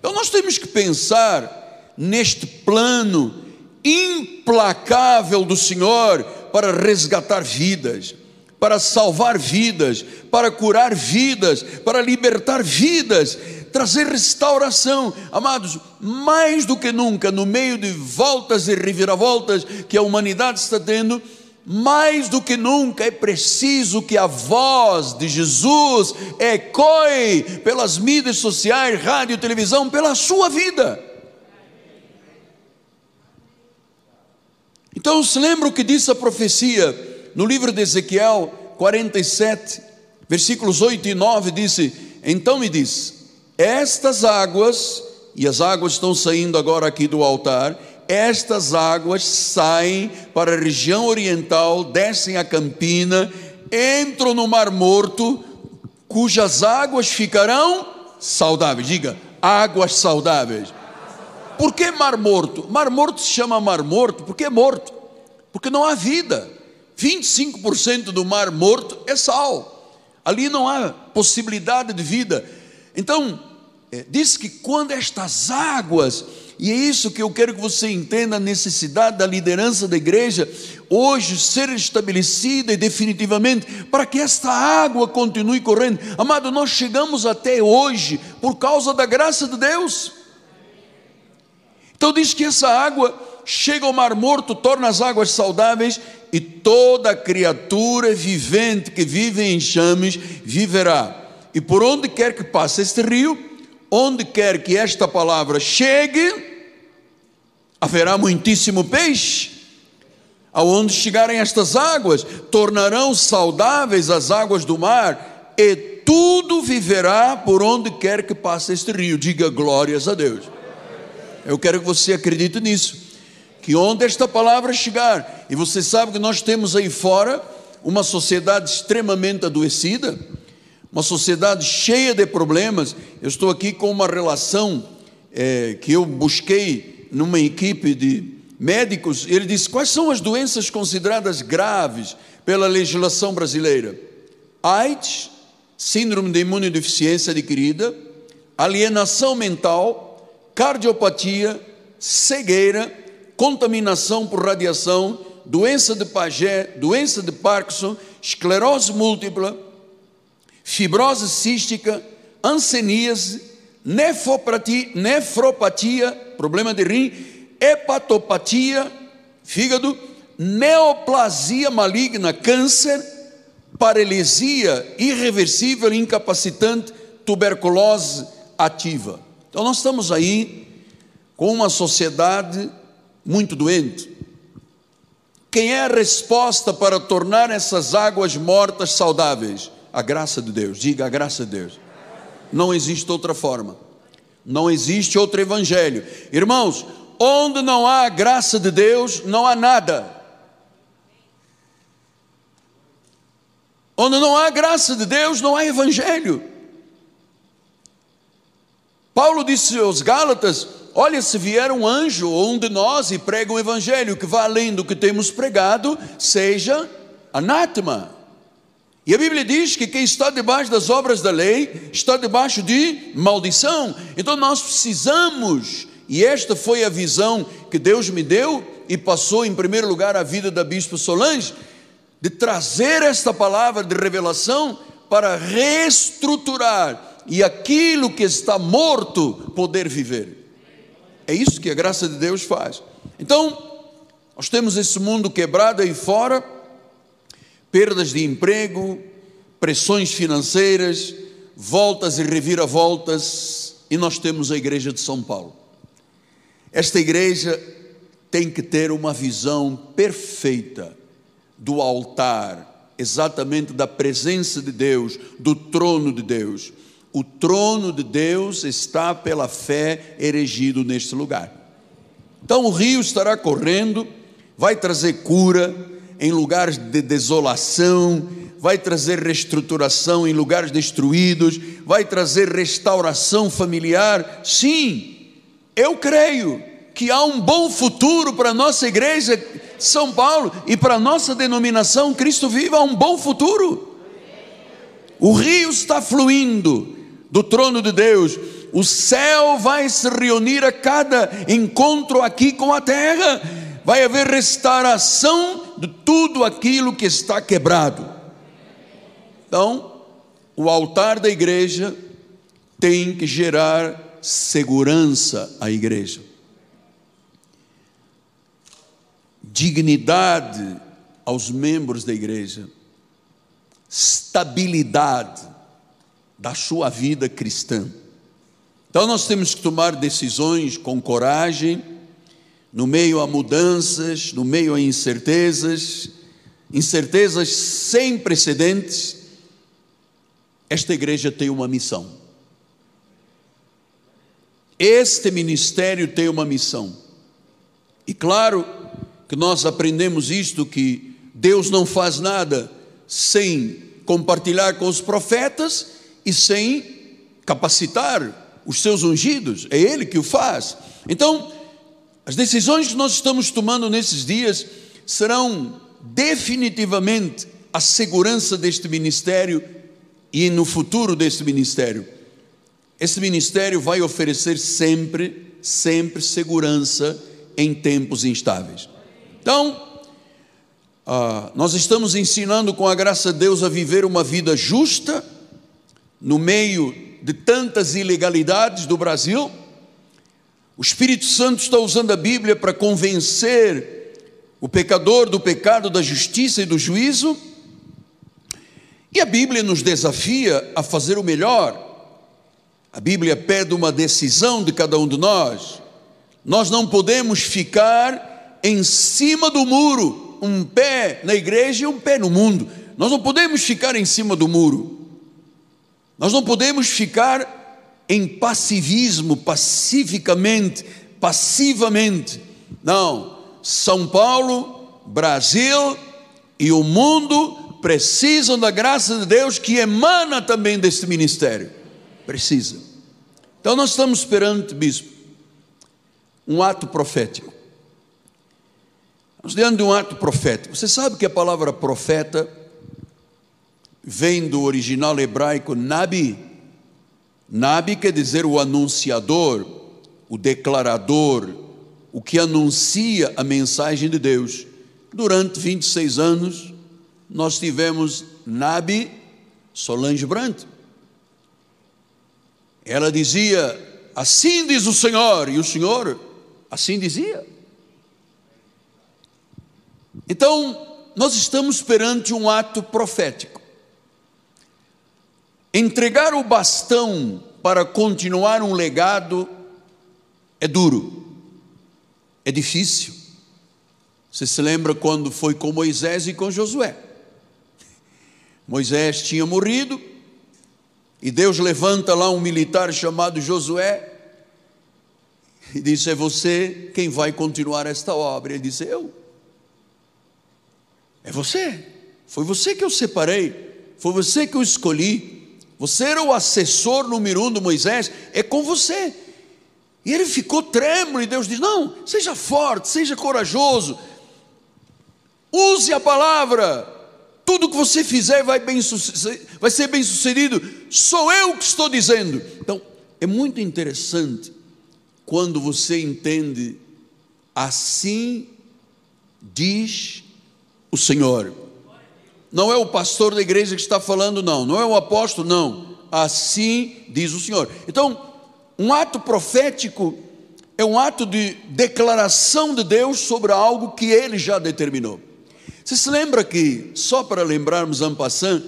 Então nós temos que pensar neste plano implacável do Senhor para resgatar vidas, para salvar vidas, para curar vidas, para libertar vidas, trazer restauração. Amados, mais do que nunca, no meio de voltas e reviravoltas que a humanidade está tendo, mais do que nunca é preciso que a voz de Jesus ecoe pelas mídias sociais, rádio, televisão, pela sua vida. Então se lembra o que disse a profecia no livro de Ezequiel quarenta e sete, versículos oito e nove, disse: então me disse, estas águas, e as águas estão saindo agora aqui do altar, estas águas saem para a região oriental, descem a campina, entram no Mar Morto, cujas águas ficarão saudáveis. Diga, águas saudáveis. Por que Mar Morto? Mar Morto se chama Mar Morto porque é morto, porque não há vida. vinte e cinco por cento do mar morto é sal, ali não há possibilidade de vida. Então, é, diz que quando estas águas, e é isso que eu quero que você entenda, a necessidade da liderança da igreja, hoje ser estabelecida e definitivamente, para que esta água continue correndo. Amado, nós chegamos até hoje por causa da graça de Deus. Então diz que essa água chega ao Mar Morto, torna as águas saudáveis, e toda criatura vivente que vive em enxames viverá. E por onde quer que passe este rio, onde quer que esta palavra chegue, haverá muitíssimo peixe. Aonde chegarem estas águas, tornarão saudáveis as águas do mar, e tudo viverá por onde quer que passe este rio. Diga glórias a Deus. Eu quero que você acredite nisso, que onde esta palavra chegar, e você sabe que nós temos aí fora uma sociedade extremamente adoecida, uma sociedade cheia de problemas. Eu estou aqui com uma relação é, que eu busquei numa equipe de médicos. Ele disse: quais são as doenças consideradas graves pela legislação brasileira? AIDS, síndrome de imunodeficiência adquirida, alienação mental, cardiopatia, cegueira, contaminação por radiação, doença de Paget, doença de Parkinson, esclerose múltipla, fibrose cística, hanseníase, nefropatia, problema de rim, hepatopatia, fígado, neoplasia maligna, câncer, paralisia irreversível, incapacitante, tuberculose ativa. Então nós estamos aí com uma sociedade muito doente. Quem é a resposta para tornar essas águas mortas saudáveis? A graça de Deus. Diga: a graça de Deus. Não existe outra forma, não existe outro evangelho, irmãos. Onde não há a graça de Deus, não há nada. Onde não há a graça de Deus, não há evangelho. Paulo disse aos Gálatas: olha, se vier um anjo ou um de nós e prega um evangelho que vá além do que temos pregado, seja anátema. E a Bíblia diz que quem está debaixo das obras da lei está debaixo de maldição. Então nós precisamos, e esta foi a visão que Deus me deu e passou em primeiro lugar a vida da bispo Solange, de trazer esta palavra de revelação para reestruturar e aquilo que está morto poder viver. É isso que a graça de Deus faz. Então, nós temos esse mundo quebrado aí fora, perdas de emprego, pressões financeiras, voltas e reviravoltas, e nós temos a igreja de São Paulo. Esta igreja tem que ter uma visão perfeita do altar, exatamente da presença de Deus, do trono de Deus. O trono de Deus está pela fé erigido neste lugar. Então o rio estará correndo, vai trazer cura em lugares de desolação, vai trazer reestruturação em lugares destruídos, vai trazer restauração familiar. Sim, eu creio que há um bom futuro para a nossa igreja São Paulo e para a nossa denominação Cristo Vivo. Há um bom futuro. O rio está fluindo do trono de Deus. O céu vai se reunir a cada encontro aqui com a terra. Vai haver restauração de tudo aquilo que está quebrado. Então, o altar da igreja tem que gerar segurança à igreja, dignidade aos membros da igreja, estabilidade da sua vida cristã. Então nós temos que tomar decisões com coragem, no meio a mudanças, no meio a incertezas, incertezas sem precedentes. Esta igreja tem uma missão, este ministério tem uma missão, e claro que nós aprendemos isto, que Deus não faz nada sem compartilhar com os profetas e sem capacitar os seus ungidos. É Ele que o faz. Então, as decisões que nós estamos tomando nesses dias serão definitivamente a segurança deste ministério e no futuro deste ministério. Esse ministério vai oferecer sempre, sempre segurança em tempos instáveis. Então, Ah, nós estamos ensinando com a graça de Deus a viver uma vida justa no meio de tantas ilegalidades do Brasil. O Espírito Santo está usando a Bíblia para convencer o pecador do pecado, da justiça e do juízo, e a Bíblia nos desafia a fazer o melhor. A Bíblia pede uma decisão de cada um de nós. Nós não podemos ficar em cima do muro, um pé na igreja e um pé no mundo. Nós não podemos ficar em cima do muro, nós não podemos ficar em passivismo, pacificamente, passivamente. Não, São Paulo, Brasil e o mundo precisam da graça de Deus que emana também desse ministério. Precisa. Então nós estamos perante, bispo, um ato profético. Estamos diante de um ato profético. Você sabe que a palavra profeta vem do original hebraico nabi. Nabi quer dizer o anunciador, o declarador, o que anuncia a mensagem de Deus. Durante vinte e seis anos, nós tivemos nabi Solange Brandt. Ela dizia, assim diz o Senhor, e o Senhor assim dizia. Então, nós estamos perante um ato profético. Entregar o bastão para continuar um legado é duro, é difícil. Você se lembra quando foi com Moisés e com Josué? Moisés tinha morrido e Deus levanta lá um militar chamado Josué e disse, é você quem vai continuar esta obra. Ele disse, eu? É você, foi você que eu separei, foi você que eu escolhi, você era o assessor número um de Moisés, é com você. E ele ficou trêmulo e Deus diz, não, seja forte, seja corajoso, use a palavra, tudo que você fizer vai, bem, vai ser bem sucedido, sou eu que estou dizendo. Então, é muito interessante quando você entende, assim diz o Senhor. Não é o pastor da igreja que está falando, não, não é o apóstolo, não, assim diz o Senhor. Então, um ato profético é um ato de declaração de Deus sobre algo que ele já determinou. Você se lembra que, só para lembrarmos en passant,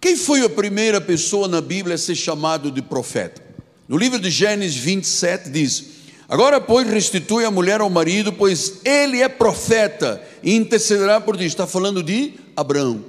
quem foi a primeira pessoa na Bíblia a ser chamado de profeta? No livro de Gênesis vinte e sete diz, agora, pois, restitui a mulher ao marido, pois ele é profeta e intercederá por ti. Está falando de Abraão.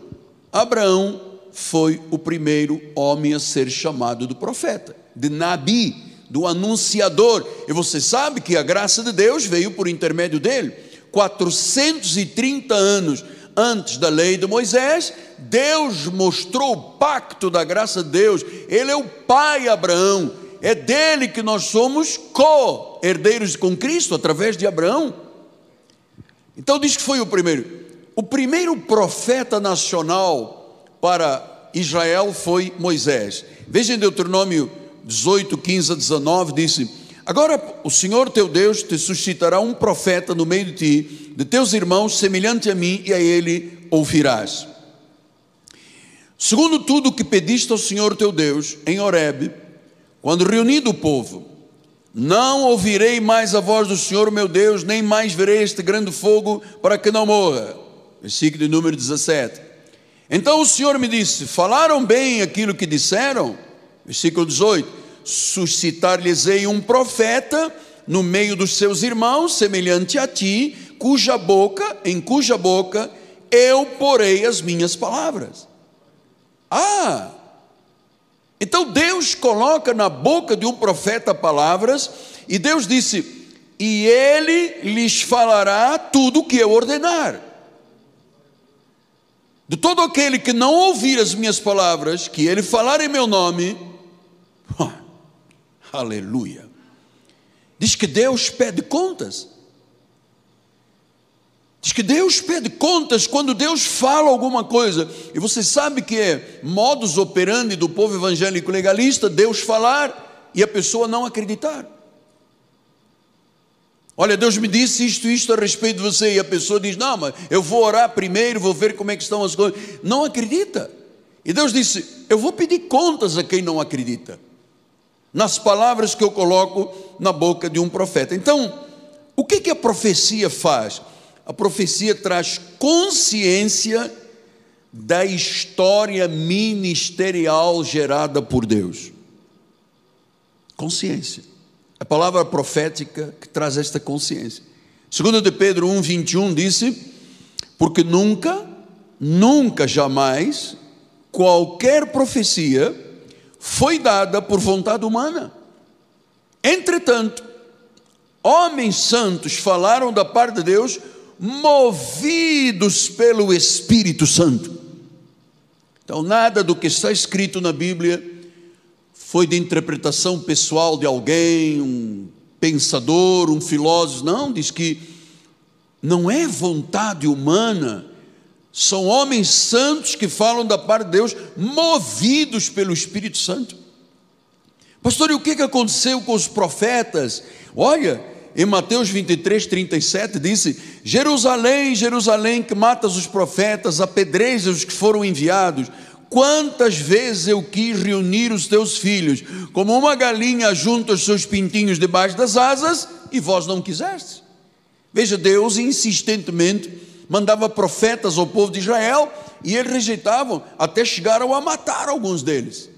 Abraão foi o primeiro homem a ser chamado de profeta, de nabi, do anunciador. E você sabe que a graça de Deus veio por intermédio dele. quatrocentos e trinta anos antes da lei de Moisés, Deus mostrou o pacto da graça de Deus. Ele é o pai Abraão. É dele que nós somos co-herdeiros com Cristo, através de Abraão. Então diz que foi o primeiro. O primeiro profeta nacional para Israel foi Moisés. Veja em Deuteronômio dezoito, quinze a dezenove, disse, agora o Senhor teu Deus te suscitará um profeta no meio de ti, de teus irmãos, semelhante a mim, e a ele ouvirás. Segundo tudo o que pediste ao Senhor teu Deus, em Horebe, quando reunido o povo, não ouvirei mais a voz do Senhor meu Deus, nem mais verei este grande fogo para que não morra. Versículo de número dezessete. Então o Senhor me disse, falaram bem aquilo que disseram? Versículo dezoito. Suscitar-lhes-ei um profeta no meio dos seus irmãos, semelhante a ti, cuja boca, em cuja boca eu porei as minhas palavras. Ah! Então Deus coloca na boca de um profeta palavras, e Deus disse, e ele lhes falará tudo o que eu ordenar. De todo aquele que não ouvir as minhas palavras, que ele falar em meu nome, oh, aleluia. Diz que Deus pede contas. Diz que Deus pede contas quando Deus fala alguma coisa. E você sabe que é modus operandi do povo evangélico legalista, Deus falar e a pessoa não acreditar. Olha, Deus me disse isto, isto a respeito de você. E a pessoa diz, não, mas eu vou orar primeiro, vou ver como é que estão as coisas. Não acredita. E Deus disse, eu vou pedir contas a quem não acredita, nas palavras que eu coloco na boca de um profeta. Então, o que que a profecia faz? A profecia traz consciência da história ministerial gerada por Deus. Consciência. A palavra profética que traz esta consciência. Segundo de Pedro um, vinte e um, disse, porque nunca, nunca, jamais, qualquer profecia foi dada por vontade humana. Entretanto, homens santos falaram da parte de Deus, movidos pelo Espírito Santo. Então nada do que está escrito na Bíblia foi de interpretação pessoal de alguém, um pensador, um filósofo, não, diz que não é vontade humana, são homens santos que falam da parte de Deus, movidos pelo Espírito Santo. Pastor, e o que aconteceu com os profetas? Olha, em Mateus vinte e três, trinta e sete, disse: Jerusalém, Jerusalém, que matas os profetas, apedrejas os que foram enviados, quantas vezes eu quis reunir os teus filhos, como uma galinha junta os seus pintinhos debaixo das asas, e vós não quiseste. Veja, Deus insistentemente mandava profetas ao povo de Israel, e eles rejeitavam, até chegaram a matar alguns deles.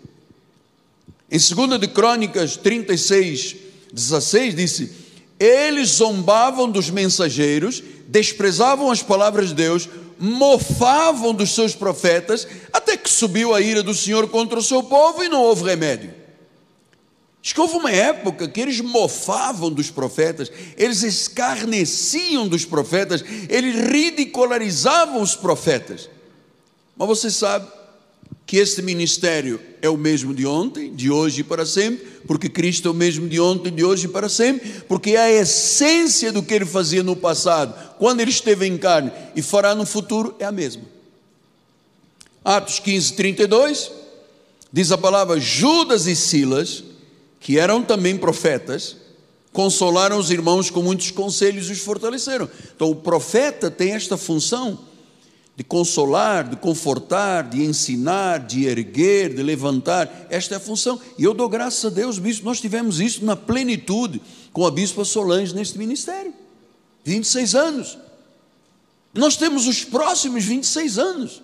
Em segunda de Crônicas trinta e seis, dezesseis, disse: eles zombavam dos mensageiros, desprezavam as palavras de Deus, mofavam dos seus profetas, até que subiu a ira do Senhor contra o seu povo e não houve remédio. Diz que houve uma época que eles mofavam dos profetas, eles escarneciam dos profetas, eles ridicularizavam os profetas. Mas você sabe que este ministério é o mesmo de ontem, de hoje e para sempre, porque Cristo é o mesmo de ontem, de hoje e para sempre, porque é a essência do que ele fazia no passado, quando ele esteve em carne, e fará no futuro, é a mesma. Atos quinze, trinta e dois, diz a palavra: Judas e Silas, que eram também profetas, consolaram os irmãos com muitos conselhos e os fortaleceram. Então o profeta tem esta função de consolar, de confortar, de ensinar, de erguer, de levantar. Esta é a função, e eu dou graças a Deus, bispo, nós tivemos isso na plenitude com a bispa Solange neste ministério, vinte e seis anos, nós temos os próximos vinte e seis anos,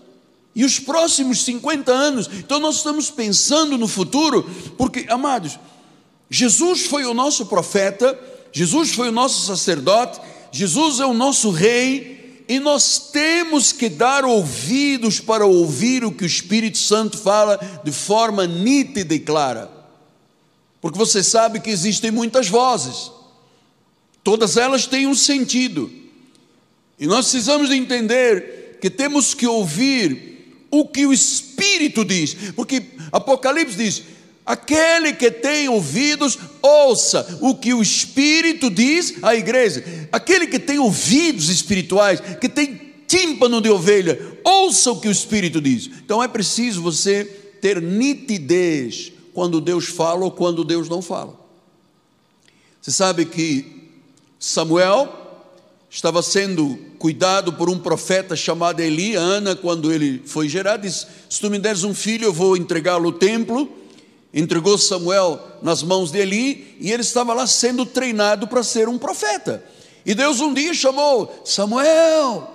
e os próximos cinquenta anos, então nós estamos pensando no futuro, porque, amados, Jesus foi o nosso profeta, Jesus foi o nosso sacerdote, Jesus é o nosso rei, e nós temos que dar ouvidos para ouvir o que o Espírito Santo fala de forma nítida e clara, porque você sabe que existem muitas vozes, todas elas têm um sentido, e nós precisamos entender que temos que ouvir o que o Espírito diz, porque Apocalipse diz: aquele que tem ouvidos, ouça o que o Espírito diz à igreja. Aquele que tem ouvidos espirituais, que tem tímpano de ovelha, ouça o que o Espírito diz. Então é preciso você ter nitidez quando Deus fala ou quando Deus não fala. Você sabe que Samuel estava sendo cuidado por um profeta chamado Eli. Ana, quando ele foi gerado, disse: se tu me deres um filho, eu vou entregá-lo ao templo. Entregou Samuel nas mãos de Eli, e ele estava lá sendo treinado para ser um profeta, e Deus um dia chamou: Samuel.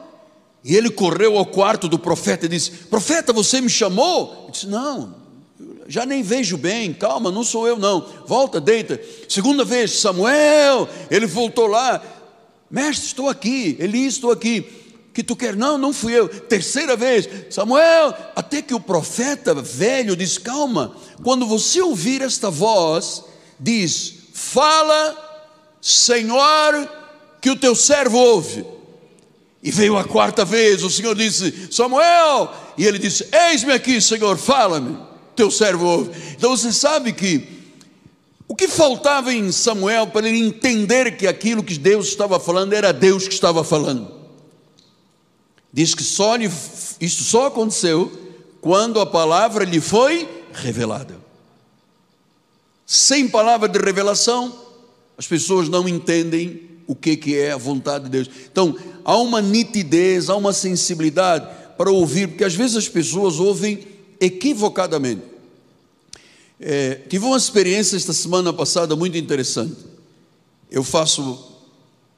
E ele correu ao quarto do profeta e disse: profeta, você me chamou? Ele disse: não, já nem vejo bem, calma, não sou eu não, volta, deita. Segunda vez: Samuel. Ele voltou lá: mestre, estou aqui. Eli, estou aqui. Que tu quer? Não, não fui eu. Terceira vez: Samuel. Até que o profeta velho disse: calma, quando você ouvir esta voz, diz: fala, Senhor, que o teu servo ouve. E veio a quarta vez, o Senhor disse: Samuel. E ele disse: eis-me aqui, Senhor, fala-me, teu servo ouve. Então você sabe que o que faltava em Samuel para ele entender que aquilo que Deus estava falando era Deus que estava falando. Diz que só lhe, isso só aconteceu quando a palavra lhe foi revelada. Sem palavra de revelação, as pessoas não entendem o que, que é a vontade de Deus. Então, há uma nitidez, há uma sensibilidade para ouvir, porque às vezes as pessoas ouvem equivocadamente. É, tive uma experiência esta semana passada muito interessante. Eu faço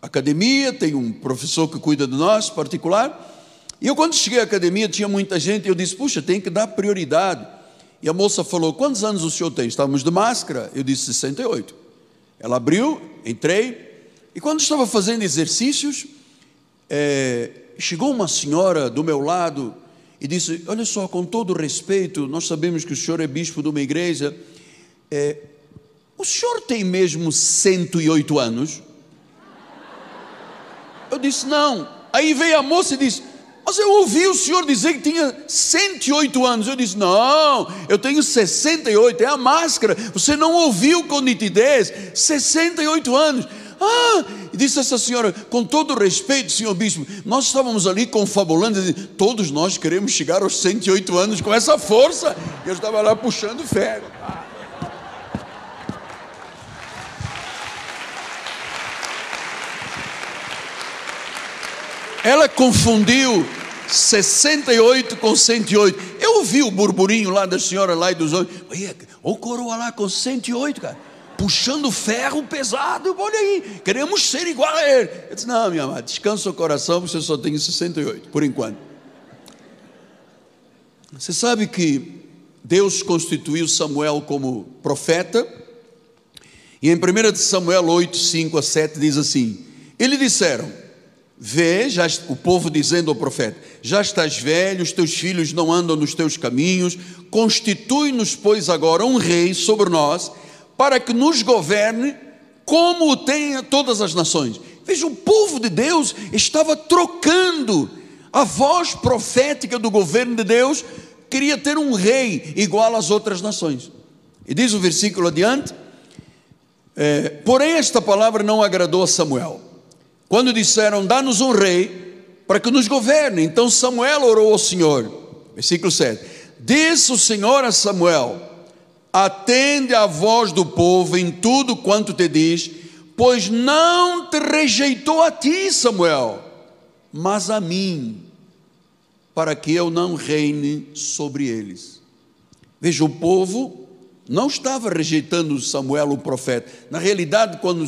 academia, tem um professor que cuida de nós, particular, e eu, quando cheguei à academia, tinha muita gente, e eu disse: puxa, tem que dar prioridade. E a moça falou: quantos anos o senhor tem? Estávamos de máscara, eu disse: sessenta e oito. Ela abriu, entrei, e quando estava fazendo exercícios, é, chegou uma senhora do meu lado e disse: olha só, com todo o respeito, nós sabemos que o senhor é bispo de uma igreja, é, o senhor tem mesmo cento e oito anos? disse, não. Aí veio a moça e disse, mas eu ouvi o senhor dizer que tinha cento e oito anos. Eu disse, não, eu tenho sessenta e oito, é a máscara. Você não ouviu com nitidez, sessenta e oito anos. Ah, e disse essa senhora, com todo respeito, senhor bispo, nós estávamos ali confabulando, todos nós queremos chegar aos cento e oito anos com essa força. Eu estava lá puxando ferro. Ela confundiu sessenta e oito com cento e oito. Eu ouvi o burburinho lá da senhora lá e dos outros. Ô coroa lá com cento e oito, cara, puxando ferro pesado, olha aí, queremos ser igual a ele. Eu disse, não, minha amada, descansa o coração, você só tem sessenta e oito, por enquanto. Você sabe que Deus constituiu Samuel como profeta, e em primeira de Samuel oito, cinco a sete diz assim, eles disseram, vê, já, o povo dizendo ao profeta, já estás velho, os teus filhos não andam nos teus caminhos, constitui-nos, pois, agora um rei sobre nós, para que nos governe como tenha todas as nações. Veja, o povo de Deus estava trocando a voz profética do governo de Deus, queria ter um rei igual às outras nações. E diz o versículo adiante, é, porém esta palavra não agradou a Samuel, quando disseram, dá-nos um rei para que nos governe. Então Samuel orou ao Senhor, versículo sete, disse o Senhor a Samuel, atende à voz do povo em tudo quanto te diz, pois não te rejeitou a ti, Samuel, mas a mim, para que eu não reine sobre eles. Veja, o povo não estava rejeitando Samuel, o profeta. Na realidade, quando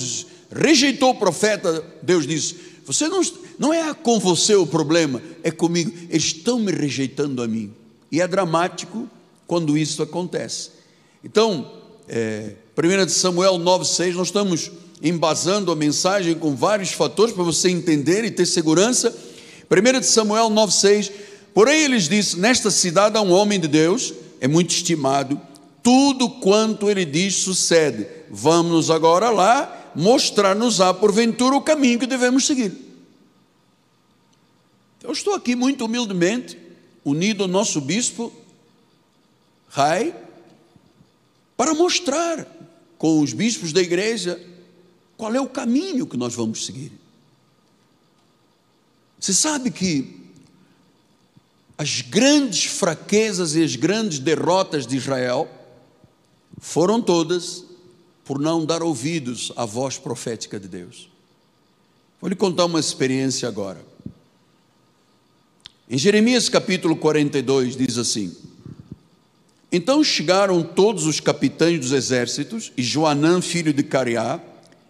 rejeitou o profeta, Deus disse, você não, não é com você o problema, é comigo, eles estão me rejeitando a mim. E é dramático quando isso acontece. Então, é, primeira de Samuel nove, seis, nós estamos embasando a mensagem com vários fatores para você entender e ter segurança. primeira de Samuel nove, seis, porém eles disse, nesta cidade há um homem de Deus, é muito estimado, tudo quanto ele diz sucede, vamos agora lá, mostrar-nos-á porventura o caminho que devemos seguir. Eu estou aqui muito humildemente, unido ao nosso bispo, Rai, para mostrar com os bispos da igreja qual é o caminho que nós vamos seguir. Você sabe que as grandes fraquezas e as grandes derrotas de Israel foram todas por não dar ouvidos à voz profética de Deus. Vou lhe contar uma experiência agora. Em Jeremias capítulo quarenta e dois diz assim, então chegaram todos os capitães dos exércitos, e Joanã, filho de Careá,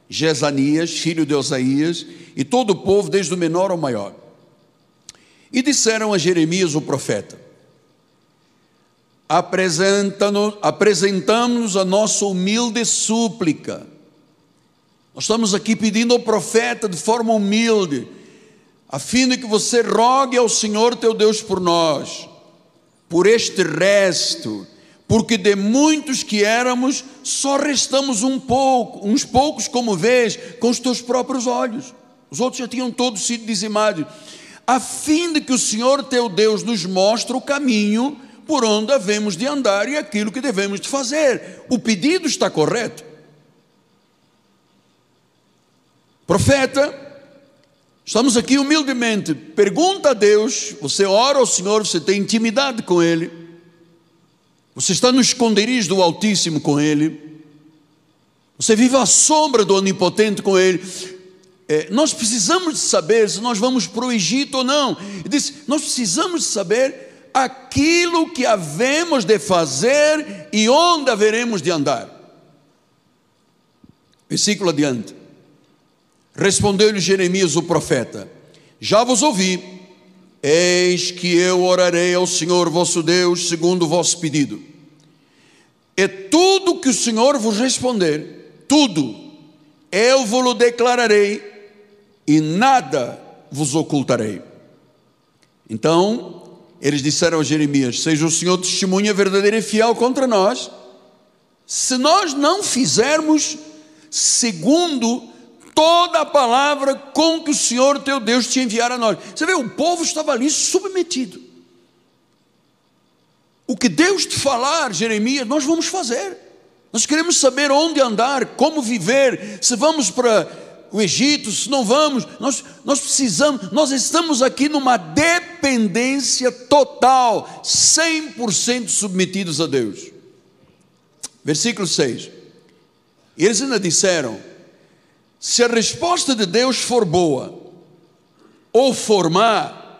Jezanias, filho de Osaías, e todo o povo, desde o menor ao maior. E disseram a Jeremias, o profeta, Apresenta-nos, apresentamos a nossa humilde súplica. Nós estamos aqui pedindo ao profeta de forma humilde, a fim de que você rogue ao Senhor teu Deus por nós, por este resto, porque de muitos que éramos, só restamos um pouco, uns poucos como vês, com os teus próprios olhos, os outros já tinham todos sido dizimados, a fim de que o Senhor teu Deus nos mostre o caminho por onde havemos de andar e aquilo que devemos de fazer. O pedido está correto. Profeta, estamos aqui humildemente, pergunta a Deus, você ora ao Senhor, você tem intimidade com Ele, você está no esconderijo do Altíssimo com Ele, você vive à sombra do Onipotente com Ele, é, nós precisamos saber se nós vamos para o Egito ou não. Ele disse, nós precisamos saber aquilo que havemos de fazer e onde haveremos de andar. Versículo adiante. Respondeu-lhe Jeremias o profeta, já vos ouvi, eis que eu orarei ao Senhor vosso Deus, segundo o vosso pedido, e tudo que o Senhor vos responder, tudo, eu vos-lo declararei, e nada vos ocultarei. Então, eles disseram a Jeremias, seja o Senhor testemunha verdadeira e fiel contra nós, se nós não fizermos segundo toda a palavra com que o Senhor teu Deus te enviara a nós. Você vê, o povo estava ali submetido. O que Deus te falar, Jeremias, nós vamos fazer. Nós queremos saber onde andar, como viver, se vamos para o Egito, se não vamos. Nós, nós precisamos, nós estamos aqui numa dependência total, cem por cento submetidos a Deus. Versículo seis. Eles ainda disseram: se a resposta de Deus for boa, ou for má,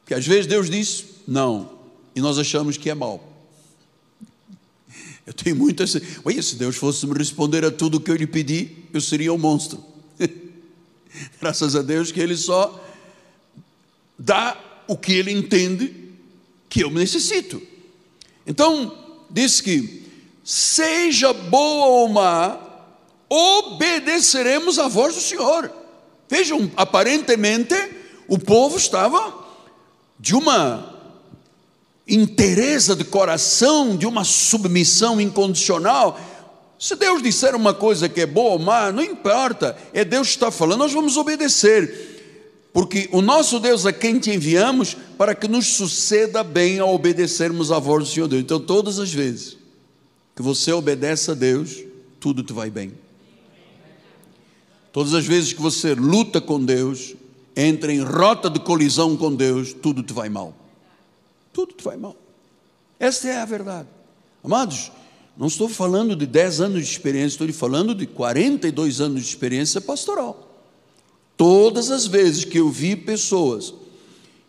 porque às vezes Deus diz não, e nós achamos que é mal. Eu tenho muitas... Olha, se Deus fosse me responder a tudo o que eu lhe pedi, eu seria um monstro. Graças a Deus que Ele só dá o que Ele entende que eu necessito. Então, diz que, seja boa ou má, obedeceremos à voz do Senhor. Vejam, aparentemente, o povo estava de uma... inteireza de coração, de uma submissão incondicional. Se Deus disser uma coisa que é boa ou má, não importa, é Deus que está falando, nós vamos obedecer, porque o nosso Deus a quem te enviamos, para que nos suceda bem ao obedecermos a voz do Senhor Deus. Então todas as vezes que você obedece a Deus, tudo te vai bem. Todas as vezes que você luta com Deus, entra em rota de colisão com Deus, tudo te vai mal. Tudo te vai mal. Esta é a verdade. Amados, não estou falando de dez anos de experiência, estou lhe falando de quarenta e dois anos de experiência pastoral. Todas as vezes que eu vi pessoas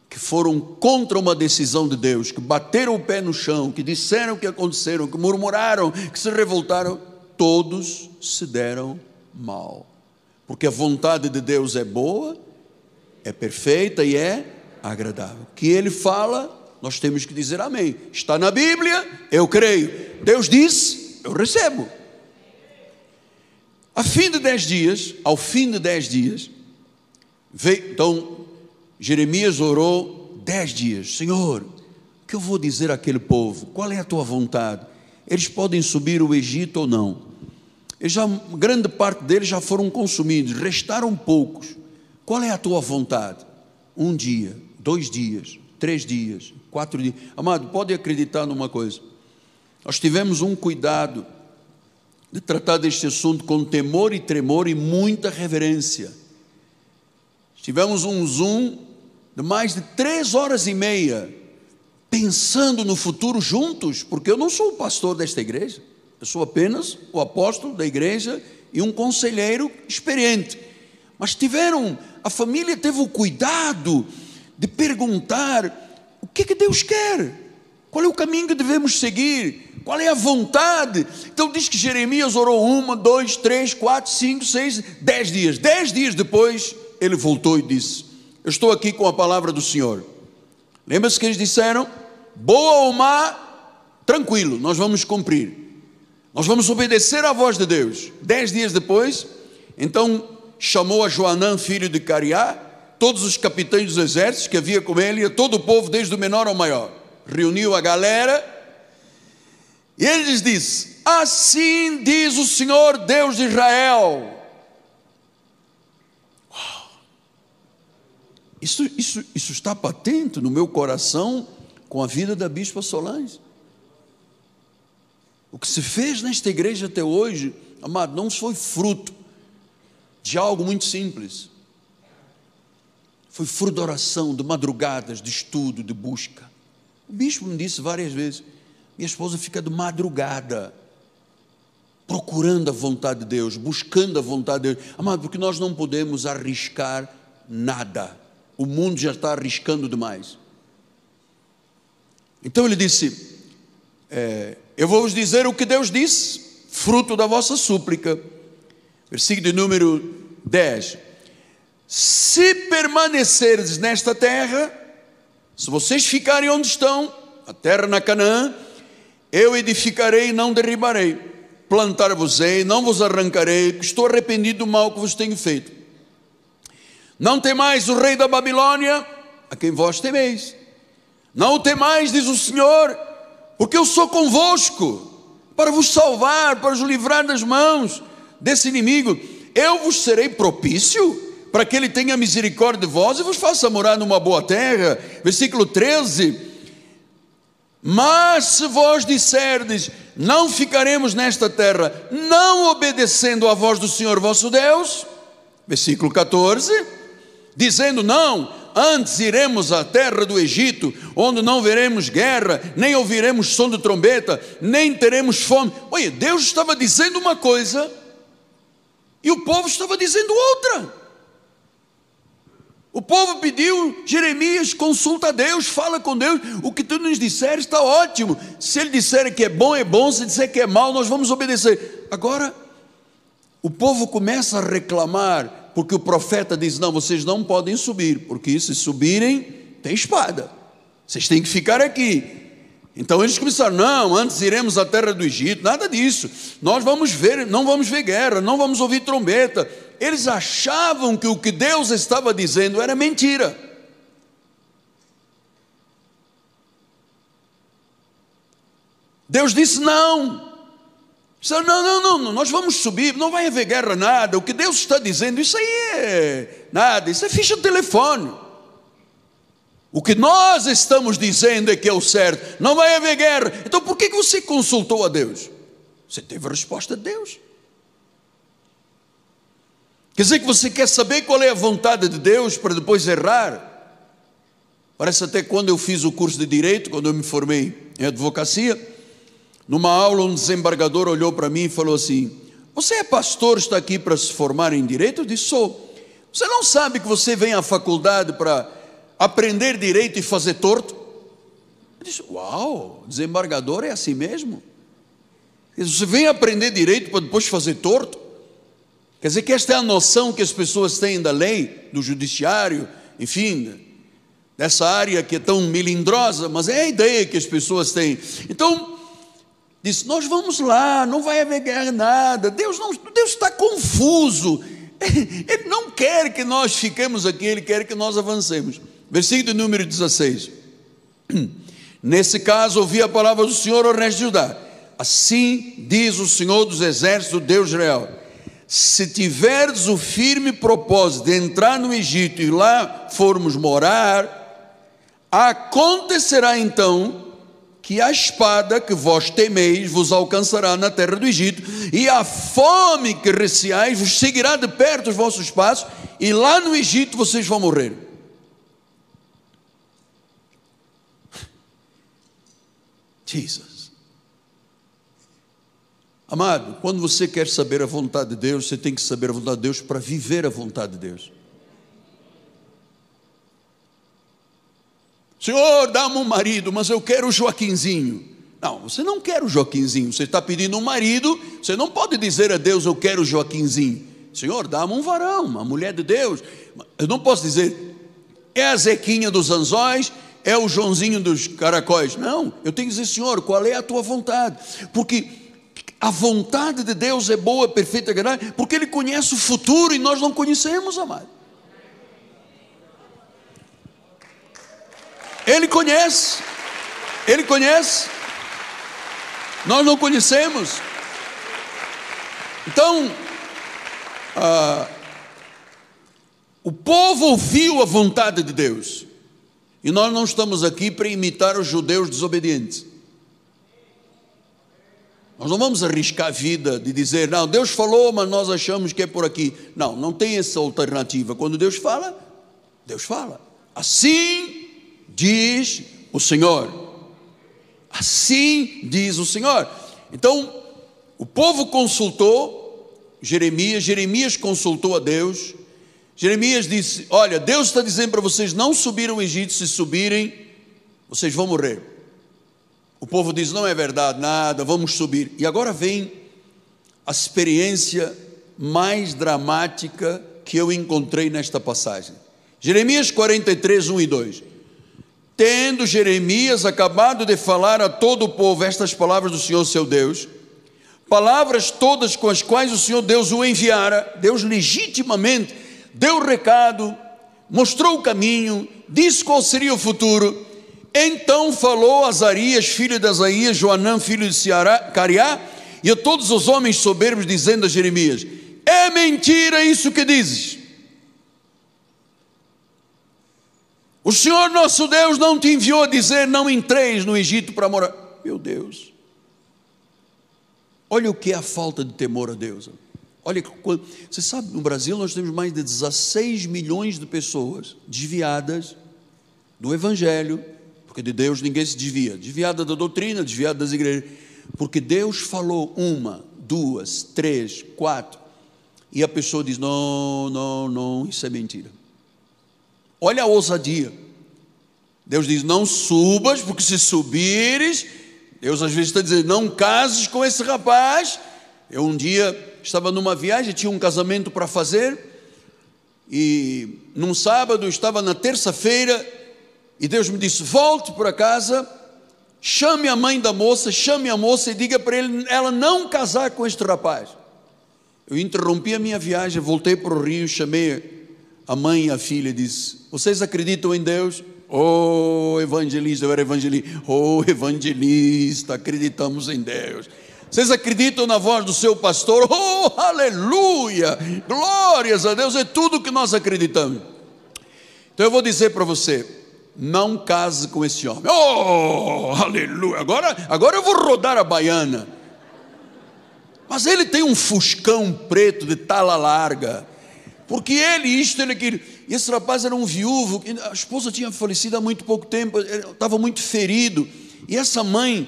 que foram contra uma decisão de Deus, que bateram o pé no chão, que disseram o que aconteceram, que murmuraram, que se revoltaram, todos se deram mal. Porque a vontade de Deus é boa, é perfeita e é agradável. O que Ele fala... nós temos que dizer amém. Está na Bíblia, eu creio. Deus diz, eu recebo. Ao fim de dez dias, ao fim de dez dias, veio, então, Jeremias orou dez dias. Senhor, o que eu vou dizer àquele povo? Qual é a tua vontade? Eles podem subir o Egito ou não? Eles já, grande parte deles já foram consumidos, restaram poucos. Qual é a tua vontade? Um dia, dois dias, três dias, quatro dias. Amado, pode acreditar numa coisa, nós tivemos um cuidado de tratar deste assunto com temor e tremor e muita reverência. Tivemos um zoom de mais de três horas e meia, pensando no futuro juntos, porque eu não sou o pastor desta igreja, eu sou apenas o apóstolo da igreja e um conselheiro experiente, mas tiveram, a família teve o cuidado de perguntar o que é que Deus quer, qual é o caminho que devemos seguir, qual é a vontade. Então diz que Jeremias orou uma, dois, três, quatro, cinco, seis, dez dias. Dez dias depois ele voltou e disse: eu estou aqui com a palavra do Senhor. Lembra-se que eles disseram: boa ou má, tranquilo, nós vamos cumprir, nós vamos obedecer à voz de Deus. Dez dias depois, então chamou a Joanã, filho de Cariá, todos os capitães dos exércitos que havia com ele, e todo o povo, desde o menor ao maior. Reuniu a galera, e ele lhes disse: assim diz o Senhor Deus de Israel. Uau. Isso, isso, isso está patente no meu coração com a vida da bispa Solange. O que se fez nesta igreja até hoje, amado, não foi fruto de algo muito simples. Foi fruto de oração, de madrugadas, de estudo, de busca. O bispo me disse várias vezes: minha esposa fica de madrugada, procurando a vontade de Deus, buscando a vontade de Deus. Amado, porque nós não podemos arriscar nada. O mundo já está arriscando demais. Então ele disse: é, eu vou-vos dizer o que Deus disse, fruto da vossa súplica. Versículo de número dez. Se permanecerdes nesta terra, se vocês ficarem onde estão, a terra na Canaã, eu edificarei e não derribarei, plantar-vos-ei, não vos arrancarei, que estou arrependido do mal que vos tenho feito. Não temais o rei da Babilônia, a quem vós temeis. Não o temais, diz o Senhor, porque eu sou convosco, para vos salvar, para vos livrar das mãos desse inimigo. eu vos serei propício, para que ele tenha misericórdia de vós e vos faça morar numa boa terra. Versículo treze, mas se vós disserdes, não ficaremos nesta terra, não obedecendo à voz do Senhor vosso Deus, versículo quatorze, dizendo não, antes iremos à terra do Egito, onde não veremos guerra, nem ouviremos som de trombeta, nem teremos fome. Olha, Deus estava dizendo uma coisa, e o povo estava dizendo outra. O povo pediu, Jeremias, consulta a Deus, fala com Deus, o que tu nos disseres está ótimo, se ele disser que é bom, é bom, se disser que é mal, nós vamos obedecer. Agora, o povo começa a reclamar, porque o profeta diz, não, vocês não podem subir, porque se subirem, tem espada, vocês têm que ficar aqui. Então eles começaram, não, antes iremos à terra do Egito, nada disso, nós vamos ver, não vamos ver guerra, não vamos ouvir trombeta. Eles achavam que o que Deus estava dizendo era mentira. Deus disse não, disseram, não, não, não, não, nós vamos subir, não vai haver guerra, nada, o que Deus está dizendo, isso aí é nada, isso é ficha de telefone. O que nós estamos dizendo é que é o certo, não vai haver guerra. Então por que você consultou a Deus? Você teve a resposta de Deus. Quer dizer que você quer saber qual é a vontade de Deus para depois errar? Parece até quando eu fiz o curso de Direito, quando eu me formei em advocacia, numa aula um desembargador olhou para mim e falou assim, você é pastor, está aqui para se formar em Direito? Eu disse, sou. Você não sabe que você vem à faculdade para aprender direito e fazer torto? Eu disse, uau, desembargador é assim mesmo? Você vem aprender direito para depois fazer torto? Quer dizer que esta é a noção que as pessoas têm da lei, do judiciário, enfim, dessa área que é tão melindrosa, mas é a ideia que as pessoas têm. Então, disse, nós vamos lá, não vai haver guerra, nada, Deus, não, Deus está confuso, Ele não quer que nós fiquemos aqui, Ele quer que nós avancemos. Versículo número dezesseis, nesse caso ouvi a palavra do Senhor ao resto de Judá, assim diz o Senhor dos exércitos, Deus de Israel, se tiverdes o firme propósito de entrar no Egito e lá formos morar, acontecerá então que a espada que vós temeis vos alcançará na terra do Egito, e a fome que receais vos seguirá de perto os vossos passos, e lá no Egito vocês vão morrer. Jesus. Amado, quando você quer saber a vontade de Deus, você tem que saber a vontade de Deus para viver a vontade de Deus. Senhor, dá-me um marido, mas eu quero o Joaquinzinho. Não, você não quer o Joaquinzinho, você está pedindo um marido, você não pode dizer a Deus, eu quero o Joaquinzinho. Senhor, dá-me um varão, uma mulher de Deus. Eu não posso dizer, é a Zequinha dos anzóis, é o Joãozinho dos caracóis. Não, eu tenho que dizer, Senhor, qual é a tua vontade? Porque a vontade de Deus é boa, perfeita, agradável, porque Ele conhece o futuro e nós não conhecemos, amado. Ele conhece, Ele conhece, nós não conhecemos. Então, ah, o povo ouviu a vontade de Deus. E nós não estamos aqui para imitar os judeus desobedientes. Nós não vamos arriscar a vida de dizer, não, Deus falou, mas nós achamos que é por aqui. Não, não tem essa alternativa. Quando Deus fala, Deus fala. Assim diz o Senhor. Assim diz o Senhor. Então, o povo consultou Jeremias, Jeremias consultou a Deus. Jeremias disse, olha, Deus está dizendo para vocês não subirem ao Egito, se subirem, vocês vão morrer. O povo diz, não é verdade, nada, vamos subir. E agora vem a experiência mais dramática que eu encontrei nesta passagem. Jeremias quarenta e três, um e dois. Tendo Jeremias acabado de falar a todo o povo estas palavras do Senhor seu Deus, palavras todas com as quais o Senhor Deus o enviara, Deus legitimamente deu o recado, mostrou o caminho, disse qual seria o futuro. Então falou Azarias, filho de Asaías, Joanã, filho de Cariá, e a todos os homens soberbos, dizendo a Jeremias, é mentira isso que dizes. O Senhor nosso Deus não te enviou a dizer: não entreis no Egito para morar. Meu Deus, olha o que é a falta de temor a Deus. Olha, você sabe, no Brasil nós temos mais de dezesseis milhões de pessoas desviadas do Evangelho, porque de Deus ninguém se desvia, desviada da doutrina, desviada das igrejas, porque Deus falou uma, duas, três, quatro, e a pessoa diz: não, não, não, isso é mentira. Olha a ousadia. Deus diz: não subas, porque se subires, Deus às vezes está dizendo: não cases com esse rapaz. Eu um dia estava numa viagem, tinha um casamento para fazer, e num sábado, eu estava na terça-feira, e Deus me disse: volte para casa, chame a mãe da moça, chame a moça e diga para ele, ela não casar com este rapaz. Eu interrompi a minha viagem, voltei para o Rio, chamei a mãe e a filha disse: vocês acreditam em Deus? Oh, evangelista, eu era evangelista. Oh, evangelista, acreditamos em Deus. Vocês acreditam na voz do seu pastor? Oh, aleluia, glórias a Deus, é tudo que nós acreditamos. Então eu vou dizer para você: não case com esse homem. Oh, aleluia, agora, agora eu vou rodar a baiana. Mas ele tem um fuscão preto de tala larga, porque ele, isto, ele, aquilo. E esse rapaz era um viúvo, a esposa tinha falecido há muito pouco tempo, estava muito ferido, e essa mãe,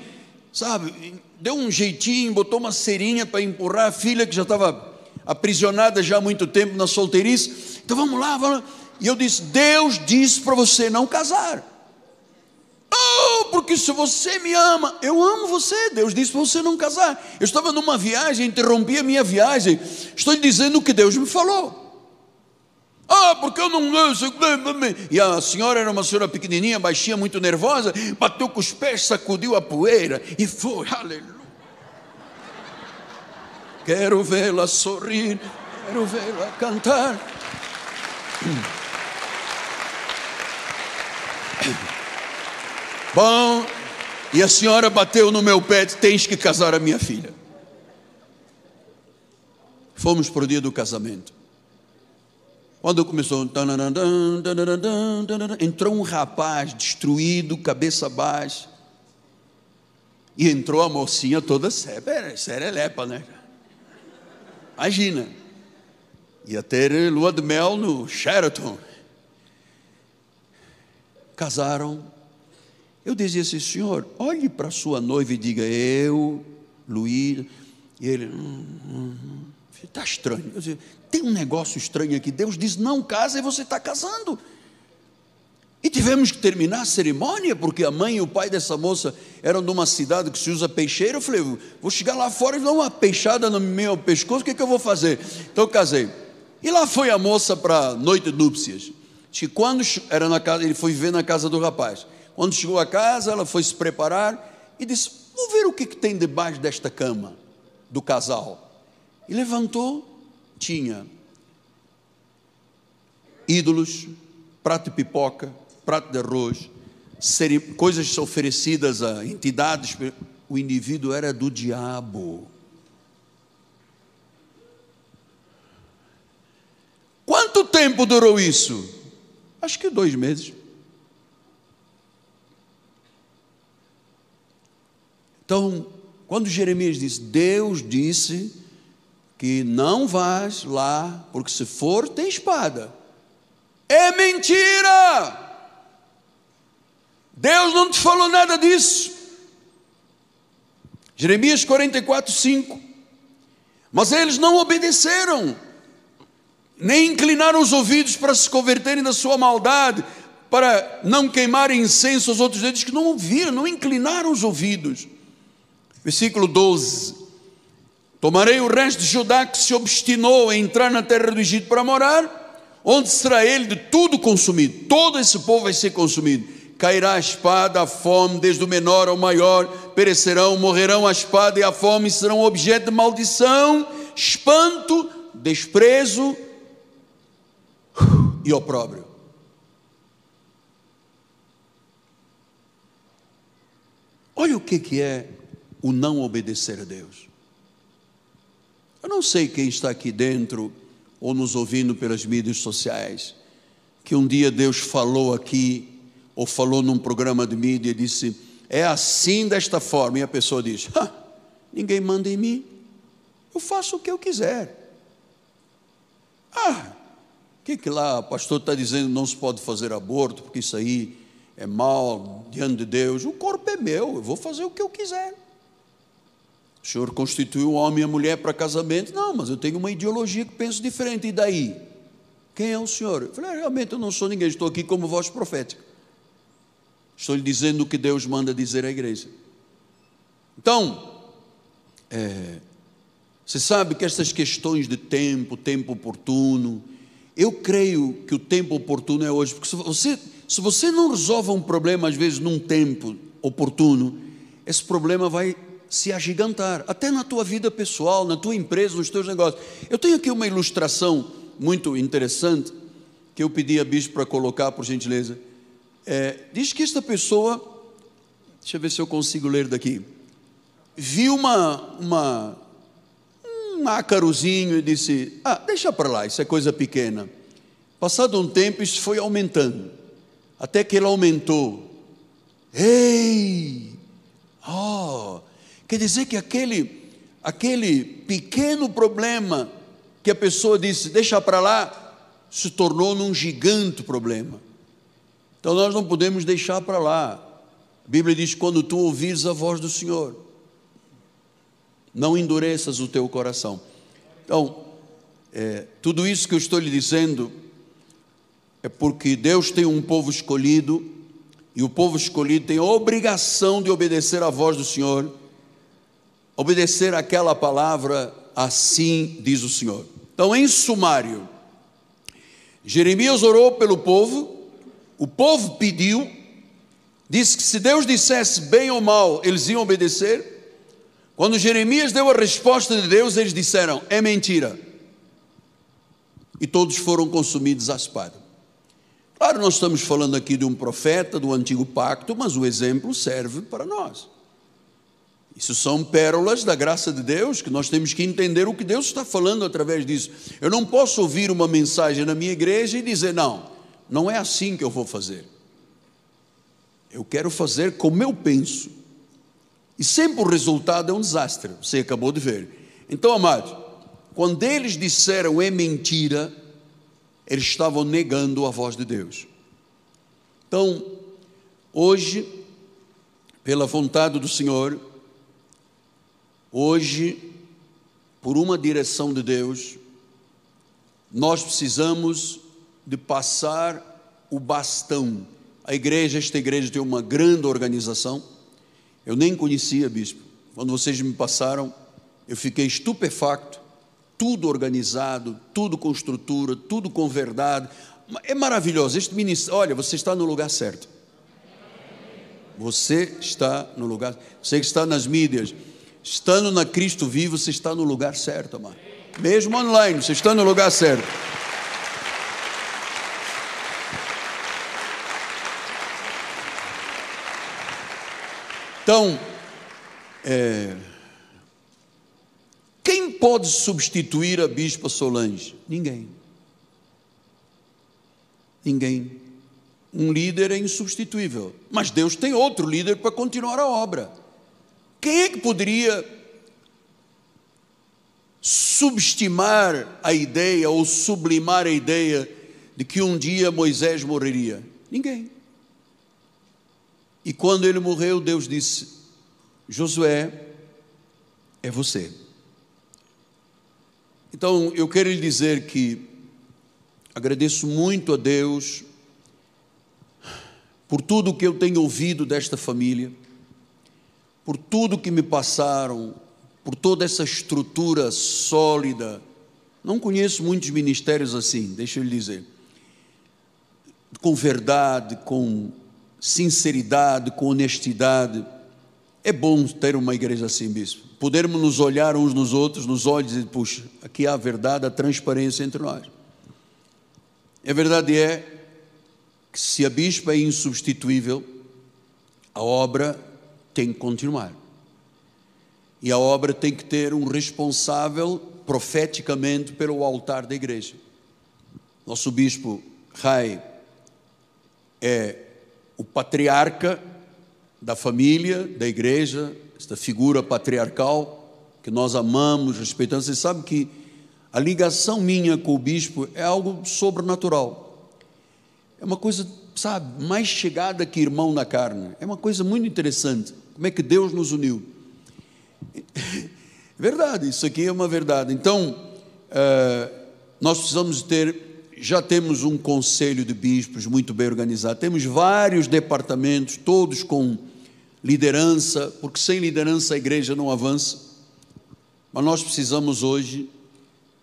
sabe, deu um jeitinho, botou uma cerinha para empurrar a filha, que já estava aprisionada já há muito tempo na solteirice. Então vamos lá, vamos lá. E eu disse: Deus disse para você não casar. Oh, porque se você me ama, eu amo você. Deus disse para você não casar. Eu estava numa viagem, interrompi a minha viagem, estou lhe dizendo o que Deus me falou. Ah, porque eu não... E a senhora era uma senhora pequenininha, baixinha, muito nervosa, bateu com os pés, sacudiu a poeira e foi, aleluia. Quero vê-la sorrir, quero vê-la cantar. Bom, e a senhora bateu no meu pé: tens que casar a minha filha. Fomos para o dia do casamento. Quando começou, entrou um rapaz destruído, cabeça baixa, e entrou a mocinha toda serelepa, né? Imagina, ia ter lua de mel no Sheraton. Casaram. Eu dizia assim: senhor, olhe para sua noiva e diga: eu, Luiz. E ele: hum, hum, está estranho. Eu dizia: tem um negócio estranho aqui, Deus diz não casa e você está casando. E tivemos que terminar a cerimônia, porque a mãe e o pai dessa moça eram de uma cidade que se usa peixeira. Eu falei: vou chegar lá fora e dar uma peixada no meu pescoço, o que é que eu vou fazer? Então eu casei, e lá foi a moça para a noite de núpcias. Quando era na casa, ele foi viver na casa do rapaz. Quando chegou a casa, ela foi se preparar e disse: vou ver o que, que tem debaixo desta cama do casal. E levantou, tinha ídolos, prato de pipoca, prato de arroz, coisas oferecidas a entidades. O indivíduo era do diabo. Quanto tempo durou isso? Acho que dois meses. Então, quando Jeremias disse: Deus disse que não vais lá, porque se for tem espada, é mentira. Deus não te falou nada disso. Jeremias quarenta e quatro, cinco. Mas eles não obedeceram, nem inclinaram os ouvidos para se converterem da sua maldade, para não queimarem incenso aos outros deuses, que não ouviram, não inclinaram os ouvidos. Versículo doze: tomarei o resto de Judá, que se obstinou a entrar na terra do Egito para morar, onde será ele de tudo consumido. Todo esse povo vai ser consumido. Cairá a espada, a fome, desde o menor ao maior, perecerão, morrerão a espada e a fome, serão objeto de maldição, espanto, desprezo e opróbrio. Olha o que é o não obedecer a Deus. Eu não sei quem está aqui dentro ou nos ouvindo pelas mídias sociais, que um dia Deus falou aqui, ou falou num programa de mídia e disse, é assim desta forma, e a pessoa diz, ninguém manda em mim, eu faço o que eu quiser. Ah, o que que lá o pastor está dizendo, não se pode fazer aborto, porque isso aí é mal diante de Deus, o corpo é meu, eu vou fazer o que eu quiser. O Senhor constituiu o homem e a mulher para casamento, não, mas eu tenho uma ideologia que penso diferente, e daí? Quem é o Senhor? Eu falei, realmente eu não sou ninguém, estou aqui como voz profética, estou lhe dizendo o que Deus manda dizer à igreja. Então, é, você sabe que essas questões de tempo, tempo oportuno, eu creio que o tempo oportuno é hoje, porque se você, se você não resolve um problema, às vezes, num tempo oportuno, esse problema vai se agigantar, até na tua vida pessoal, na tua empresa, nos teus negócios. Eu tenho aqui uma ilustração muito interessante, que eu pedi a bispo para colocar, por gentileza. É, diz que esta pessoa, deixa eu ver se eu consigo ler daqui, viu uma... uma um ácarozinho e disse, ah, deixa para lá, isso é coisa pequena. Passado um tempo, isso foi aumentando, até que ele aumentou. Ei, oh, quer dizer que aquele, aquele pequeno problema que a pessoa disse, deixa para lá, se tornou num gigante problema. Então nós não podemos deixar para lá. A Bíblia diz, quando tu ouvires a voz do Senhor, não endureças o teu coração. Então, é, tudo isso que eu estou lhe dizendo é porque Deus tem um povo escolhido, e o povo escolhido tem a obrigação de obedecer à voz do Senhor, obedecer àquela palavra, assim diz o Senhor. Então, em sumário, Jeremias orou pelo povo, o povo pediu, disse que se Deus dissesse bem ou mal, eles iam obedecer. Quando Jeremias deu a resposta de Deus, eles disseram, é mentira, e todos foram consumidos à espada. Claro, nós estamos falando aqui de um profeta do antigo pacto, mas o exemplo serve para nós. Isso são pérolas da graça de Deus, que nós temos que entender o que Deus está falando através disso. Eu não posso ouvir uma mensagem na minha igreja e dizer, não, não é assim que eu vou fazer, eu quero fazer como eu penso. E sempre o resultado é um desastre, você acabou de ver. Então, amados, quando eles disseram é mentira, eles estavam negando a voz de Deus. Então, hoje, pela vontade do Senhor, hoje, por uma direção de Deus, nós precisamos de passar o bastão. A igreja, esta igreja tem uma grande organização. Eu nem conhecia, bispo, quando vocês me passaram, eu fiquei estupefacto, tudo organizado, tudo com estrutura, tudo com verdade, é maravilhoso, este ministério. Olha, você está no lugar certo, você está no lugar, você que está nas mídias, estando na Cristo Vivo, você está no lugar certo, amado, mesmo online, você está no lugar certo. Então, é, quem pode substituir a bispa Solange? Ninguém. Ninguém. Um líder é insubstituível, mas Deus tem outro líder para continuar a obra. Quem é que poderia subestimar a ideia ou sublimar a ideia de que um dia Moisés morreria? Ninguém. E quando ele morreu, Deus disse, Josué, é você. Então, eu quero lhe dizer que agradeço muito a Deus por tudo que eu tenho ouvido desta família, por tudo que me passaram, por toda essa estrutura sólida. Não conheço muitos ministérios assim, deixa eu lhe dizer, com verdade, com sinceridade, com honestidade. É bom ter uma igreja assim, bispo, podermos nos olhar uns nos outros, nos olhos e dizer, puxa, aqui há a verdade, a transparência entre nós. E a verdade é que se a bispa é insubstituível, a obra tem que continuar, e a obra tem que ter um responsável profeticamente pelo altar da igreja. Nosso bispo Rai é o patriarca da família, da igreja, esta figura patriarcal que nós amamos, respeitamos. Você sabe que a ligação minha com o bispo é algo sobrenatural, é uma coisa, sabe, mais chegada que irmão na carne, é uma coisa muito interessante, como é que Deus nos uniu. Verdade, isso aqui é uma verdade. Então, uh, nós precisamos ter, já temos um conselho de bispos muito bem organizado, temos vários departamentos, todos com liderança, porque sem liderança a igreja não avança, mas nós precisamos hoje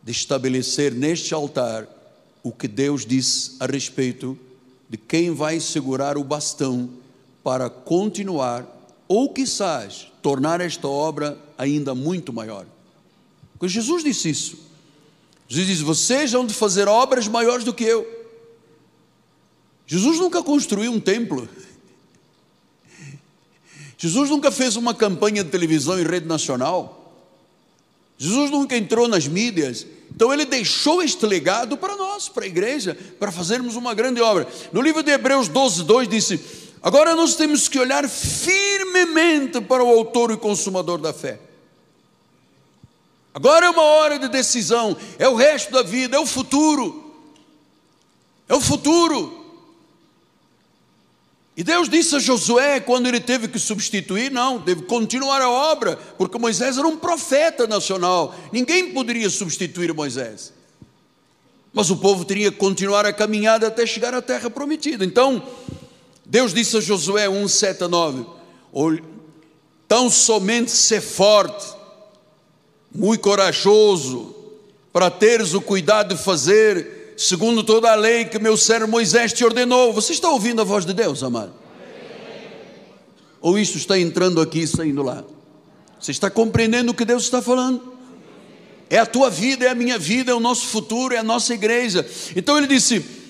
de estabelecer neste altar o que Deus disse a respeito de quem vai segurar o bastão para continuar ou, quizás, tornar esta obra ainda muito maior. Porque Jesus disse isso. Jesus disse, vocês hão de fazer obras maiores do que eu. Jesus nunca construiu um templo. Jesus nunca fez uma campanha de televisão em rede nacional. Jesus nunca entrou nas mídias. Então ele deixou este legado para nós, para a igreja, para fazermos uma grande obra. No livro de Hebreus doze, dois disse... Agora nós temos que olhar firmemente para o autor e consumador da fé. Agora é uma hora de decisão, é o resto da vida, é o futuro, é o futuro. E Deus disse a Josué, quando ele teve que substituir, não, teve que continuar a obra, porque Moisés era um profeta nacional, ninguém poderia substituir Moisés, mas o povo teria que continuar a caminhada até chegar à terra prometida. Então, Deus disse a Josué um, sete a nove, tão somente ser forte, muito corajoso, para teres o cuidado de fazer, segundo toda a lei que meu servo Moisés te ordenou. Você está ouvindo a voz de Deus, amado? Amém. Ou isso está entrando aqui e saindo lá? Você está compreendendo o que Deus está falando? É a tua vida, é a minha vida, é o nosso futuro, é a nossa igreja. Então ele disse...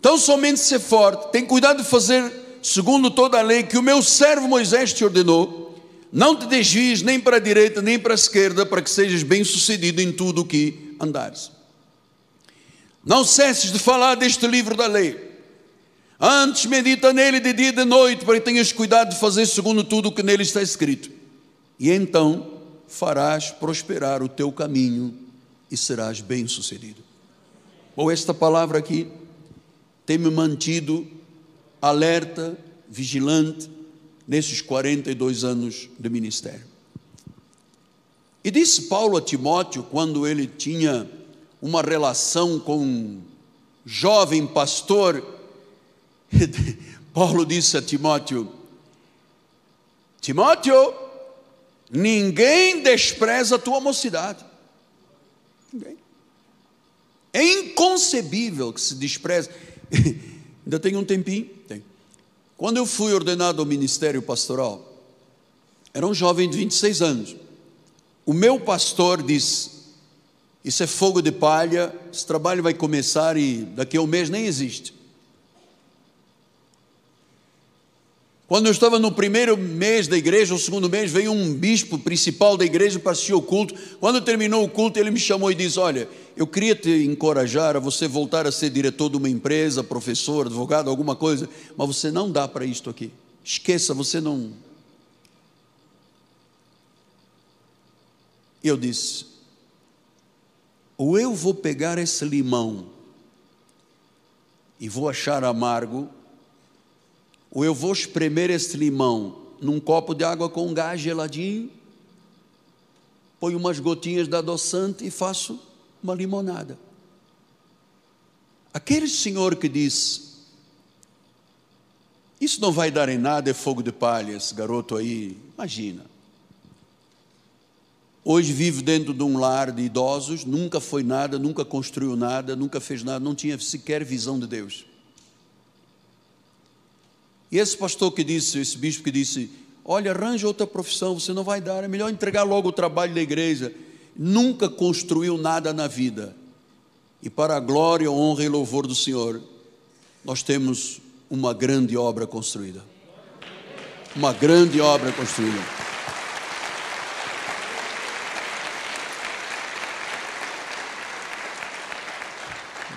Então somente ser forte, tem cuidado de fazer segundo toda a lei que o meu servo Moisés te ordenou, não te desvies nem para a direita nem para a esquerda, para que sejas bem sucedido em tudo o que andares. Não cesses de falar deste livro da lei, antes medita nele de dia e de noite, para que tenhas cuidado de fazer segundo tudo o que nele está escrito, e então farás prosperar o teu caminho e serás bem sucedido. Bom, esta palavra aqui tem-me mantido alerta, vigilante, nesses quarenta e dois anos de ministério. E disse Paulo a Timóteo, quando ele tinha uma relação com um jovem pastor, Paulo disse a Timóteo, Timóteo, ninguém despreza a tua mocidade. Ninguém. É inconcebível que se despreze. Ainda tem um tempinho? Tem. Quando eu fui ordenado ao ministério pastoral, era um jovem de vinte e seis anos. O meu pastor disse, isso é fogo de palha, esse trabalho vai começar e daqui a um mês nem existe. Quando eu estava no primeiro mês da igreja, ou segundo mês, veio um bispo principal da igreja para assistir o culto. Quando terminou o culto, ele me chamou e disse, olha, eu queria te encorajar a você voltar a ser diretor de uma empresa, professor, advogado, alguma coisa, mas você não dá para isto aqui. Esqueça, você não... Eu disse, ou eu vou pegar esse limão e vou achar amargo, ou eu vou espremer esse limão num copo de água com um gás geladinho, ponho umas gotinhas de adoçante e faço uma limonada. Aquele senhor que disse, isso não vai dar em nada, é fogo de palha, esse garoto aí, imagina. Hoje vive dentro de um lar de idosos, nunca foi nada, nunca construiu nada, nunca fez nada, não tinha sequer visão de Deus. E esse pastor que disse, esse bispo que disse, olha, arranja outra profissão, você não vai dar, é melhor entregar logo o trabalho da igreja. Nunca construiu nada na vida. E para a glória, honra e louvor do Senhor, nós temos uma grande obra construída. Uma grande obra construída.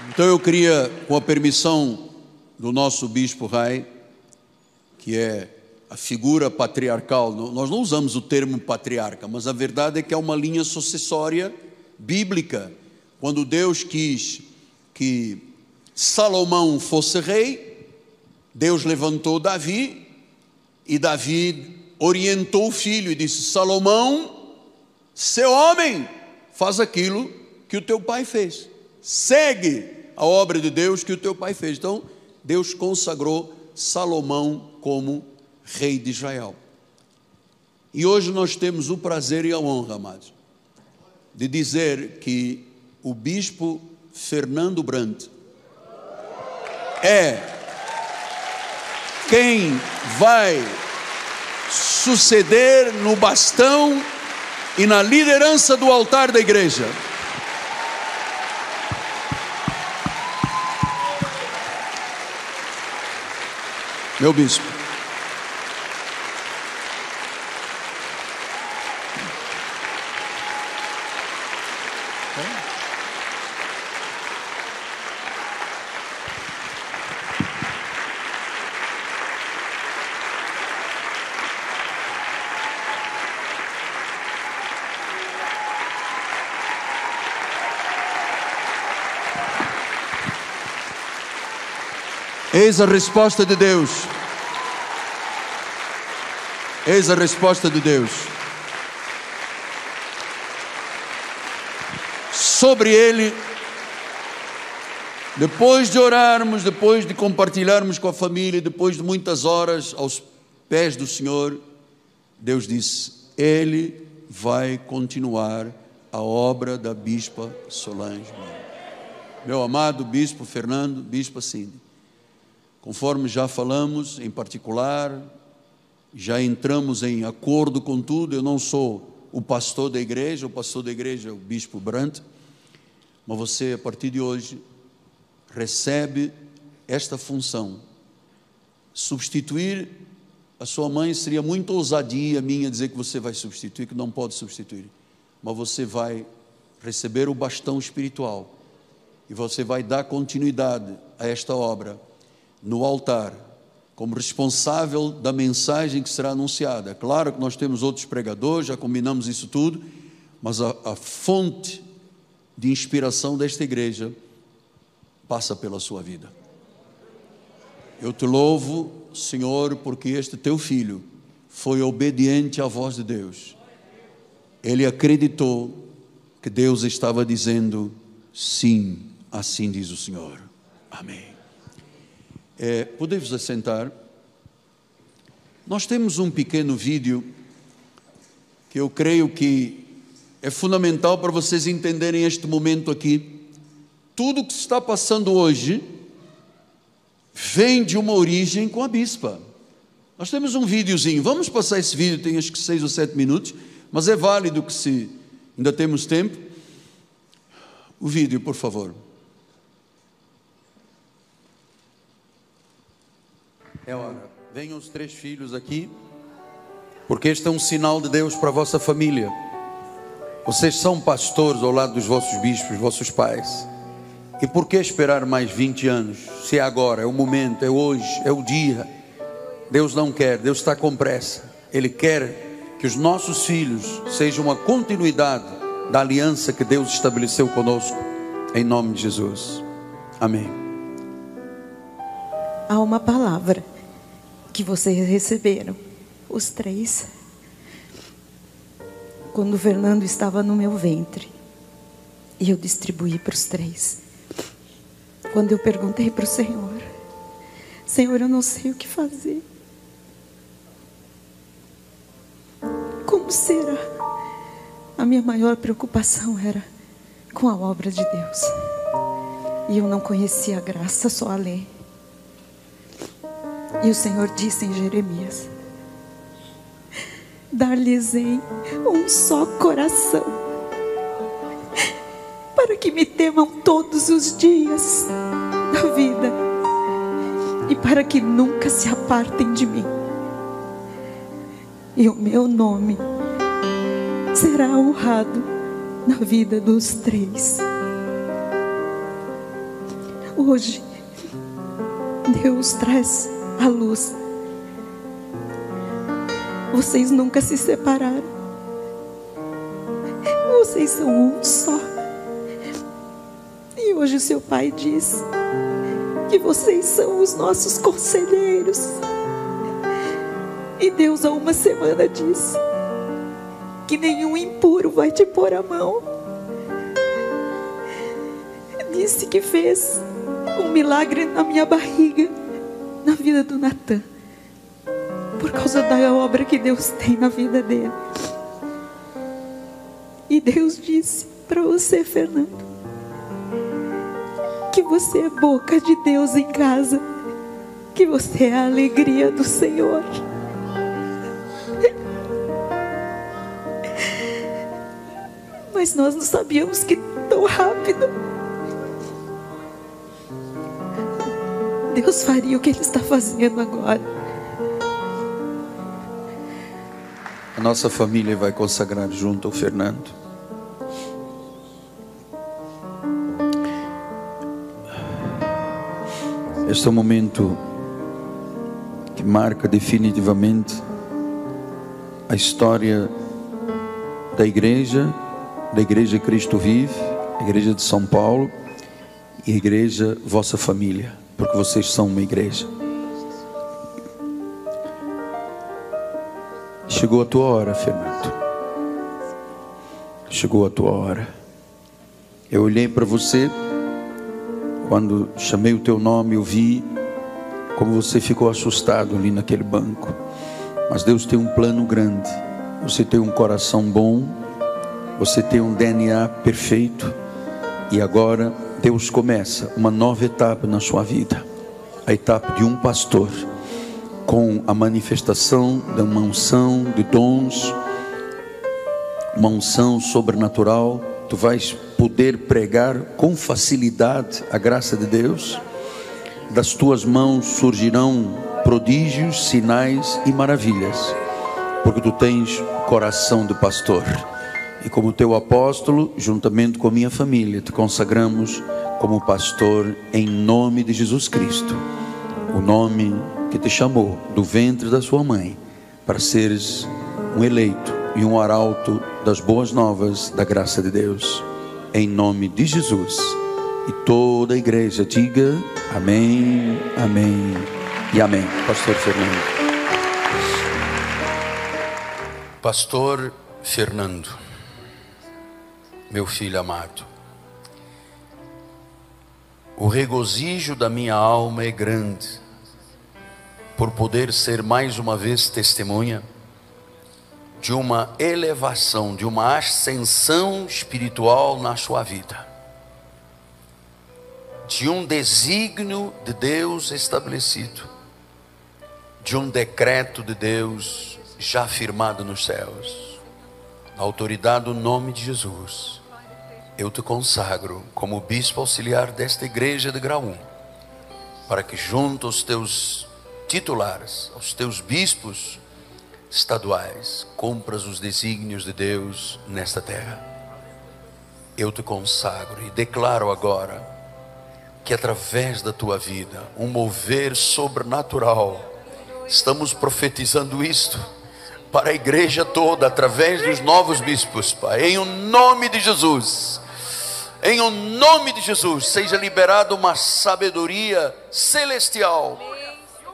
Então eu queria, com a permissão do nosso bispo Rai, que é a figura patriarcal, nós não usamos o termo patriarca, mas a verdade é que é uma linha sucessória bíblica. Quando Deus quis que Salomão fosse rei, Deus levantou Davi, e Davi orientou o filho e disse: Salomão, seu homem, faz aquilo que o teu pai fez, segue a obra de Deus que o teu pai fez. Então Deus consagrou Salomão como rei de Israel. E hoje nós temos o prazer e a honra, amados, de dizer que o bispo Fernando Brandt é quem vai suceder no bastão e na liderança do altar da igreja. Meu bispo. Eis a resposta de Deus. Eis a resposta de Deus. Sobre ele, depois de orarmos, depois de compartilharmos com a família, depois de muitas horas aos pés do Senhor, Deus disse: ele vai continuar a obra da bispa Solange. Meu amado bispo Fernando, bispa Cindy, conforme já falamos, em particular, já entramos em acordo com tudo. Eu não sou o pastor da igreja, o pastor da igreja é o bispo Brandt, mas você, a partir de hoje, recebe esta função. Substituir a sua mãe seria muito ousadia minha dizer que você vai substituir, que não pode substituir, mas você vai receber o bastão espiritual e você vai dar continuidade a esta obra no altar, como responsável da mensagem que será anunciada. Claro que nós temos outros pregadores, já combinamos isso tudo, mas a, a fonte de inspiração desta igreja passa pela sua vida. Eu te louvo, Senhor, porque este teu filho foi obediente à voz de Deus. Ele acreditou que Deus estava dizendo: sim, assim diz o Senhor. Amém. É, podemos assentar. Nós temos um pequeno vídeo que eu creio que é fundamental para vocês entenderem este momento aqui. Tudo que está passando hoje vem de uma origem com a bispa. Nós temos um videozinho, vamos passar esse vídeo, tem acho que seis ou sete minutos, mas é válido que se ainda temos tempo. O vídeo, por favor. É hora, venham os três filhos aqui, porque este é um sinal de Deus para a vossa família. Vocês são pastores ao lado dos vossos bispos, vossos pais. E por que esperar mais vinte anos? Se é agora, é o momento, é hoje, é o dia. Deus não quer, Deus está com pressa. Ele quer que os nossos filhos sejam uma continuidade da aliança que Deus estabeleceu conosco, em nome de Jesus. Amém. Há uma palavra que vocês receberam, os três, quando o Fernando estava no meu ventre, e eu distribuí para os três. Quando eu perguntei para o Senhor: Senhor, eu não sei o que fazer, como será? A minha maior preocupação era com a obra de Deus, e eu não conhecia a graça, só a lei. E o Senhor disse em Jeremias: dar-lhes-ei um só coração, para que me temam todos os dias da vida, e para que nunca se apartem de mim. E o meu nome será honrado na vida dos três. hoje Deus traz a luz. Vocês nunca se separaram. Vocês são um só. E hoje o seu Pai diz que vocês são os nossos conselheiros. E Deus há uma semana disse que nenhum impuro vai te pôr a mão. Disse que fez um milagre na minha barriga, na vida do Natan, por causa da obra que Deus tem na vida dele. E Deus disse para você, Fernando, que você é boca de Deus em casa, que você é a alegria do Senhor. Mas nós não sabíamos que tão rápido Deus faria o que Ele está fazendo agora. A nossa família vai consagrar junto ao Fernando. Este é um momento que marca definitivamente a história da igreja, da Igreja Cristo Vive, a Igreja de São Paulo e a Igreja Vossa Família, porque vocês são uma igreja. Chegou a tua hora, Fernando. Chegou a tua hora. Eu olhei para você, quando chamei o teu nome, eu vi como você ficou assustado ali naquele banco. Mas Deus tem um plano grande. Você tem um coração bom, você tem um D N A perfeito, e agora Deus começa uma nova etapa na sua vida, a etapa de um pastor, com a manifestação da uma unção de dons, uma unção sobrenatural. Tu vais poder pregar com facilidade a graça de Deus. Das tuas mãos surgirão prodígios, sinais e maravilhas, porque tu tens coração de pastor. E como teu apóstolo, juntamente com a minha família, te consagramos como pastor em nome de Jesus Cristo, o nome que te chamou do ventre da sua mãe, para seres um eleito e um arauto das boas novas da graça de Deus, em nome de Jesus. E toda a igreja diga amém, amém e amém. Pastor Fernando. Pastor Fernando, meu filho amado, o regozijo da minha alma é grande por poder ser mais uma vez testemunha de uma elevação, de uma ascensão espiritual na sua vida, de um desígnio de Deus estabelecido, de um decreto de Deus já firmado nos céus. Na autoridade do nome de Jesus, eu te consagro como bispo auxiliar desta igreja de grau um, para que junto aos teus titulares, aos teus bispos estaduais, cumpras os desígnios de Deus nesta terra. Eu te consagro e declaro agora que através da tua vida, um mover sobrenatural, estamos profetizando isto para a igreja toda, através dos novos bispos, Pai, em o nome de Jesus. Em o nome de Jesus, seja liberada uma sabedoria celestial,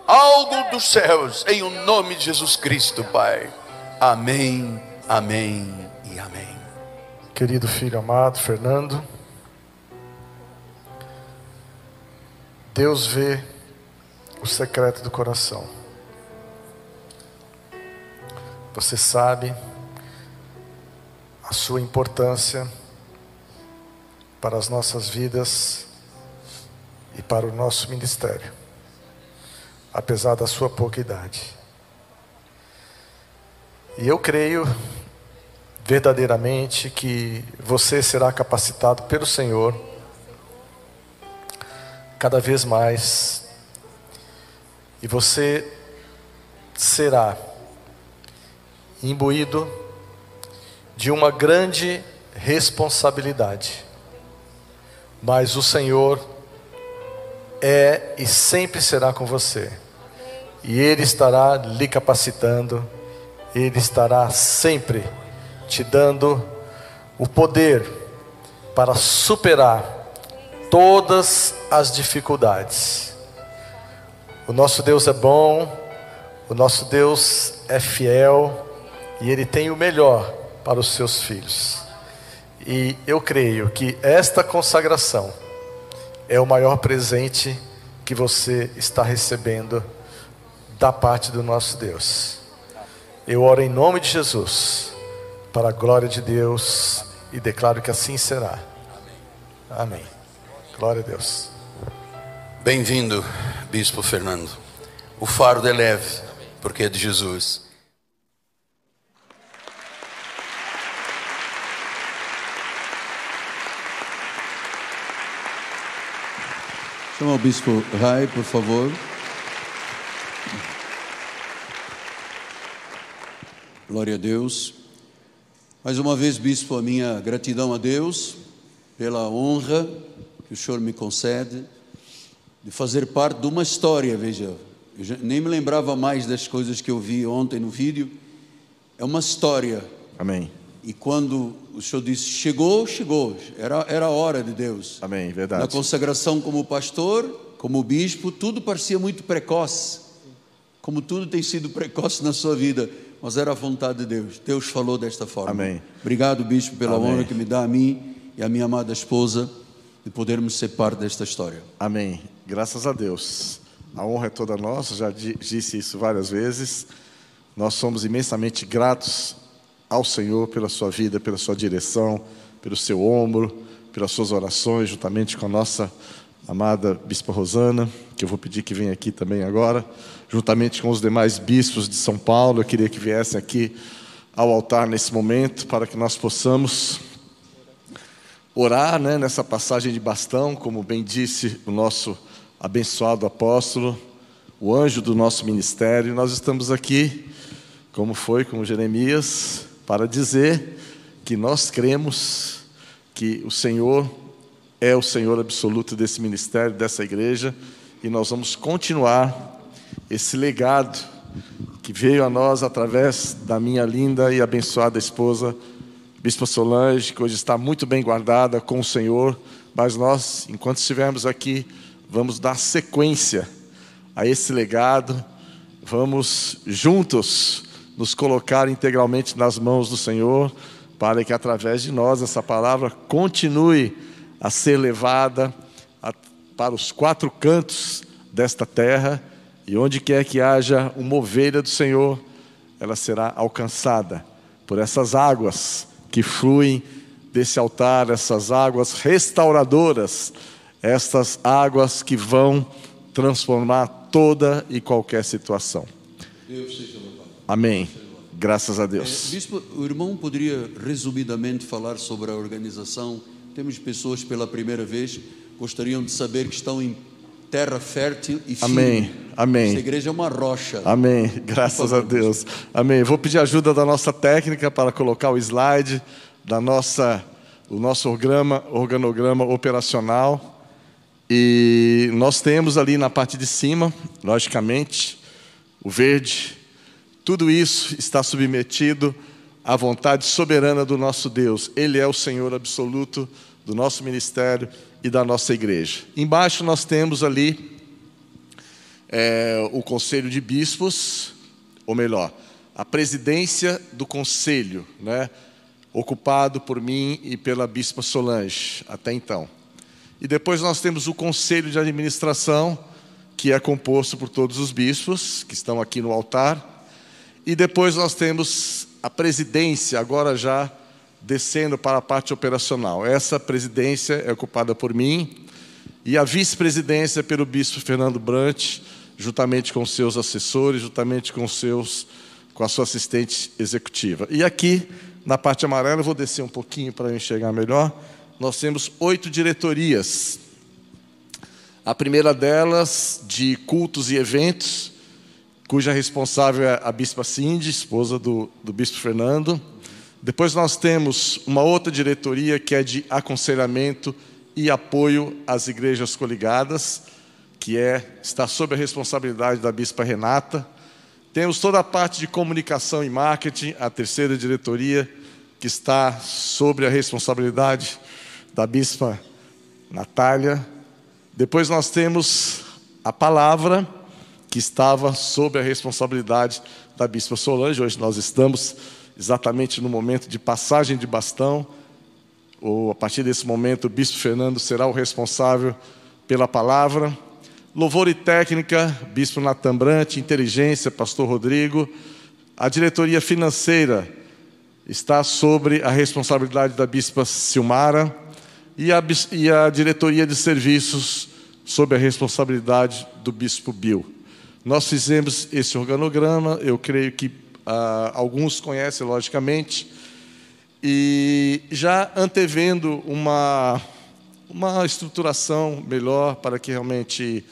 algo dos céus, em o nome de Jesus Cristo, Pai. Amém, amém e amém. Querido filho amado, Fernando, Deus vê o secreto do coração. Você sabe a sua importância para as nossas vidas e para o nosso ministério, apesar da sua pouca idade. E eu creio verdadeiramente que você será capacitado pelo Senhor cada vez mais, e você será imbuído de uma grande responsabilidade, mas o Senhor é e sempre será com você. E Ele estará lhe capacitando. Ele estará sempre te dando o poder para superar todas as dificuldades. O nosso Deus é bom, o nosso Deus é fiel, e Ele tem o melhor para os seus filhos. E eu creio que esta consagração é o maior presente que você está recebendo da parte do nosso Deus. Eu oro em nome de Jesus, para a glória de Deus, e declaro que assim será. Amém. Amém. Glória a Deus. Bem-vindo, Bispo Fernando. O fardo é leve, porque é de Jesus. Chama o Bispo Rai, por favor. Glória a Deus. Mais uma vez, Bispo, a minha gratidão a Deus pela honra que o Senhor me concede de fazer parte de uma história. Veja, eu já nem me lembrava mais das coisas que eu vi ontem no vídeo. É uma história. Amém. E quando o Senhor disse, chegou, chegou. Era, era a hora de Deus. Amém, verdade. Na consagração como pastor, como bispo, tudo parecia muito precoce. Como tudo tem sido precoce na sua vida. Mas era a vontade de Deus. Deus falou desta forma. Amém. Obrigado, Bispo, pela Amém. honra que me dá a mim e a minha amada esposa de podermos ser parte desta história. Amém. Graças a Deus. A honra é toda nossa. Já disse isso várias vezes. Nós somos imensamente gratos ao Senhor pela sua vida, pela sua direção, pelo seu ombro, pelas suas orações, juntamente com a nossa amada Bispa Rosana, que eu vou pedir que venha aqui também agora, juntamente com os demais bispos de São Paulo. Eu queria que viessem aqui ao altar nesse momento, para que nós possamos orar, né, nessa passagem de bastão, como bem disse o nosso abençoado apóstolo, o anjo do nosso ministério. Nós estamos aqui, como foi com Jeremias, para dizer que nós cremos que o Senhor é o Senhor absoluto desse ministério, dessa igreja, e nós vamos continuar esse legado que veio a nós através da minha linda e abençoada esposa, Bispa Solange, que hoje está muito bem guardada com o Senhor. Mas nós, enquanto estivermos aqui, vamos dar sequência a esse legado, vamos juntos nos colocar integralmente nas mãos do Senhor, para que através de nós essa palavra continue a ser levada a, para os quatro cantos desta terra, e onde quer que haja uma ovelha do Senhor, ela será alcançada por essas águas que fluem desse altar, essas águas restauradoras, estas águas que vão transformar toda e qualquer situação. Deus seja louvado. Amém. Graças a Deus. É, Bispo, o irmão poderia resumidamente falar sobre a organização? Temos pessoas pela primeira vez, gostariam de saber que estão em terra fértil e firme. Amém, amém. Essa igreja é uma rocha. Amém, graças a Deus. Amém. Vou pedir ajuda da nossa técnica para colocar o slide, da nossa, o nosso organograma, organograma operacional. E nós temos ali na parte de cima, logicamente, o verde. Tudo isso está submetido a vontade soberana do nosso Deus. Ele é o Senhor absoluto do nosso ministério e da nossa igreja. Embaixo nós temos ali é, o Conselho de Bispos, ou melhor, a presidência do Conselho, né, ocupado por mim e pela Bispa Solange, até então. E depois nós temos o Conselho de Administração, que é composto por todos os bispos que estão aqui no altar. E depois nós temos a presidência, agora já descendo para a parte operacional. Essa presidência é ocupada por mim, e a vice-presidência pelo Bispo Fernando Brandt, juntamente com seus assessores, juntamente com seus, com a sua assistente executiva. E aqui, na parte amarela, eu vou descer um pouquinho para eu enxergar melhor, nós temos oito diretorias. A primeira delas, de cultos e eventos, cuja responsável é a Bispa Cindy, esposa do, do Bispo Fernando. Depois nós temos uma outra diretoria que é de aconselhamento e apoio às igrejas coligadas, que é, está sob a responsabilidade da bispa Renata. Temos toda a parte de comunicação e marketing, a terceira diretoria, que está sob a responsabilidade da bispa Natália. Depois nós temos a palavra, que estava sob a responsabilidade da bispa Solange. Hoje nós estamos exatamente no momento de passagem de bastão. Ou, a partir desse momento, o bispo Fernando será o responsável pela palavra. Louvor e técnica, bispo Natan Brandt. Inteligência, pastor Rodrigo. A diretoria financeira está sobre a responsabilidade da bispa Silmara. E a, e a diretoria de serviços sob a responsabilidade do bispo Bill. Nós fizemos esse organograma, eu creio que ah, alguns conhecem, logicamente, e já antevendo uma, uma estruturação melhor para que realmente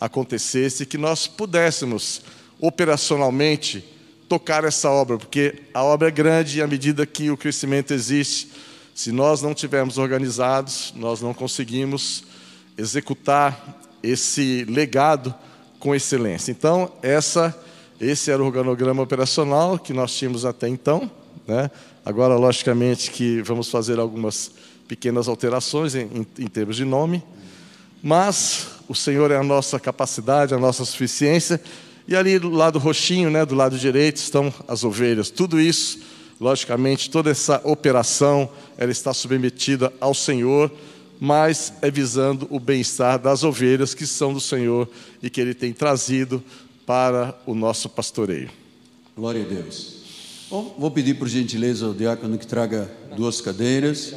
acontecesse, que nós pudéssemos operacionalmente tocar essa obra, porque a obra é grande e à medida que o crescimento existe, se nós não tivermos organizados, nós não conseguimos executar esse legado com excelência. Então, essa, esse era o organograma operacional que nós tínhamos até então, né? Agora, logicamente, que vamos fazer algumas pequenas alterações em, em, em termos de nome, mas o Senhor é a nossa capacidade, a nossa suficiência, e ali do lado roxinho, né, do lado direito, estão as ovelhas. Tudo isso, logicamente, toda essa operação, ela está submetida ao Senhor, mas é visando o bem-estar das ovelhas que são do Senhor e que Ele tem trazido para o nosso pastoreio. Glória a Deus. Bom, vou pedir por gentileza ao diácono que traga duas cadeiras.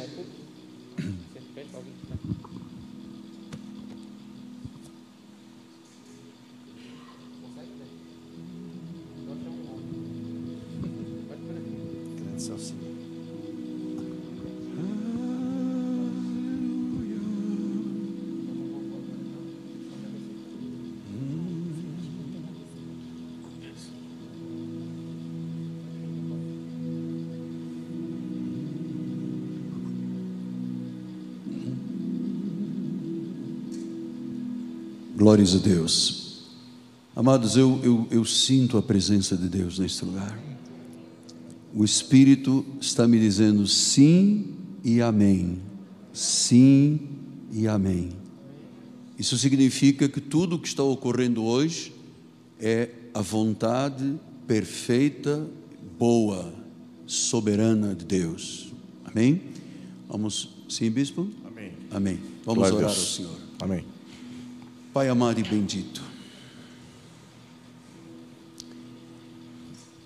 Glórias a Deus. Amados, eu, eu, eu sinto a presença de Deus neste lugar. O Espírito está me dizendo sim e amém. Sim e amém. Isso significa que tudo o que está ocorrendo hoje é a vontade perfeita, boa, soberana de Deus. Amém? Vamos, sim, bispo? Amém. Amém. Vamos Glória orar ao Senhor. Amém. Pai amado e bendito,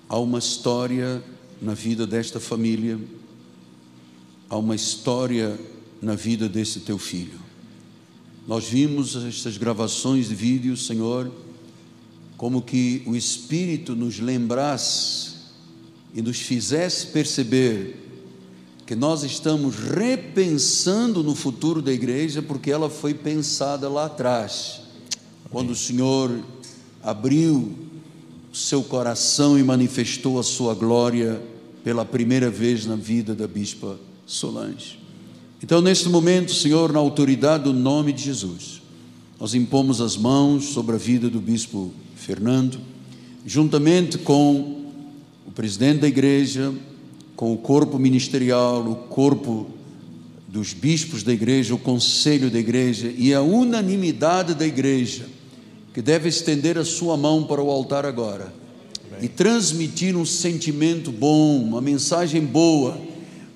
há uma história na vida desta família, há uma história na vida desse teu filho. Nós vimos estas gravações de vídeo, Senhor, como que o Espírito nos lembrasse e nos fizesse perceber que nós estamos repensando no futuro da igreja, porque ela foi pensada lá atrás, quando o Senhor abriu o seu coração e manifestou a sua glória pela primeira vez na vida da bispa Solange. Então, neste momento, Senhor, na autoridade do nome de Jesus, nós impomos as mãos sobre a vida do bispo Fernando, juntamente com o presidente da igreja, com o corpo ministerial, o corpo dos bispos da igreja, o conselho da igreja e a unanimidade da igreja, que deve estender a sua mão para o altar agora. Amém. E transmitir um sentimento bom, uma mensagem boa.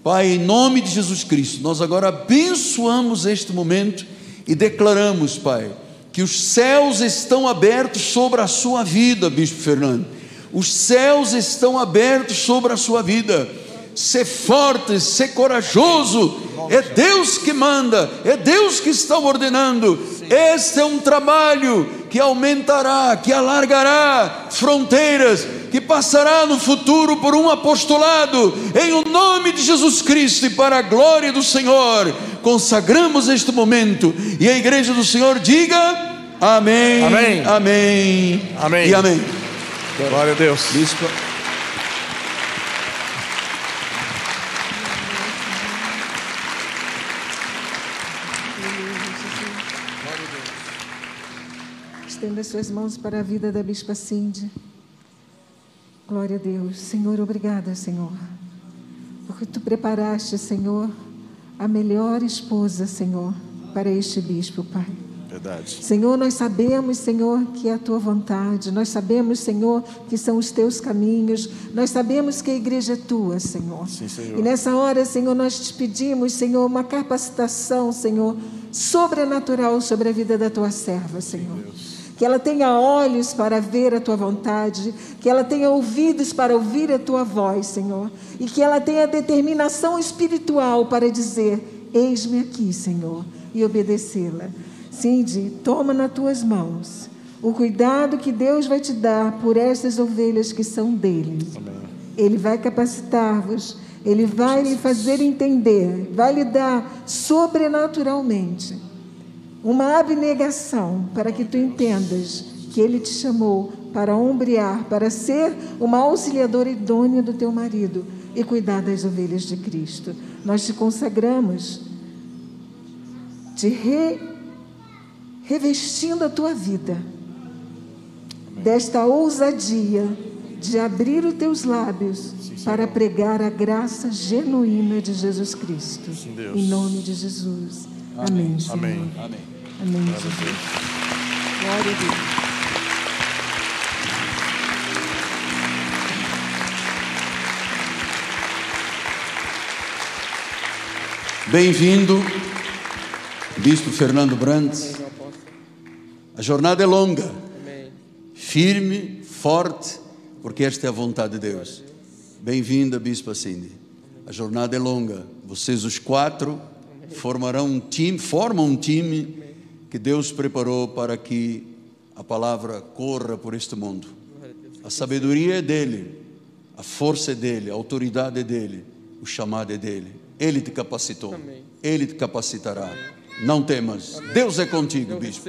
Pai, em nome de Jesus Cristo, nós agora abençoamos este momento e declaramos, Pai, que os céus estão abertos sobre a sua vida, bispo Fernando. Os céus estão abertos sobre a sua vida. Ser forte, ser corajoso, é Deus que manda, é Deus que está ordenando. Este é um trabalho que aumentará, que alargará fronteiras, que passará no futuro por um apostolado, em o nome de Jesus Cristo e para a glória do Senhor. Consagramos este momento e a igreja do Senhor diga amém, amém, amém, amém. E amém. Glória a Deus. Bispo. estenda as suas mãos para a vida da Bispa Cindy. Glória a Deus. Senhor, obrigada, Senhor, porque Tu preparaste, Senhor, a melhor esposa, Senhor, para este bispo, Pai. Verdade. Senhor, nós sabemos, Senhor, que é a Tua vontade, nós sabemos, Senhor, que são os Teus caminhos, nós sabemos que a igreja é Tua, Senhor. Sim, Senhor. E nessa hora, Senhor, nós Te pedimos, Senhor, uma capacitação, Senhor, sobrenatural sobre a vida da Tua serva, Senhor. Sim, Deus. Que ela tenha olhos para ver a Tua vontade, que ela tenha ouvidos para ouvir a Tua voz, Senhor, e que ela tenha determinação espiritual para dizer, eis-me aqui, Senhor, e obedecê-la. Cindy, toma nas Tuas mãos o cuidado que Deus vai te dar por estas ovelhas que são dele. Amém. Ele vai capacitar-vos, Ele vai lhe fazer entender, vai lhe dar sobrenaturalmente uma abnegação para que tu entendas que Ele te chamou para ombrear, para ser uma auxiliadora idônea do teu marido e cuidar das ovelhas de Cristo. Nós te consagramos, te re, revestindo a tua vida, amém, desta ousadia de abrir os teus lábios, sim, para pregar a graça genuína de Jesus Cristo. Sim, Deus. Em nome de Jesus. Amém. Amém. Amém. Amém. Amém. Glória a Deus. Glória a Deus. Bem-vindo, Bispo Fernando Brandt. A jornada é longa. Firme, forte, porque esta é a vontade de Deus. Bem-vinda, Bispa Cindy. A jornada é longa. Vocês os quatro formarão um time, formam um time que Deus preparou para que a palavra corra por este mundo. A sabedoria é dele, a força é dele, a autoridade é dele, o chamado é dele. Ele te capacitou, Ele te capacitará. Não temas, Deus é contigo, bispo.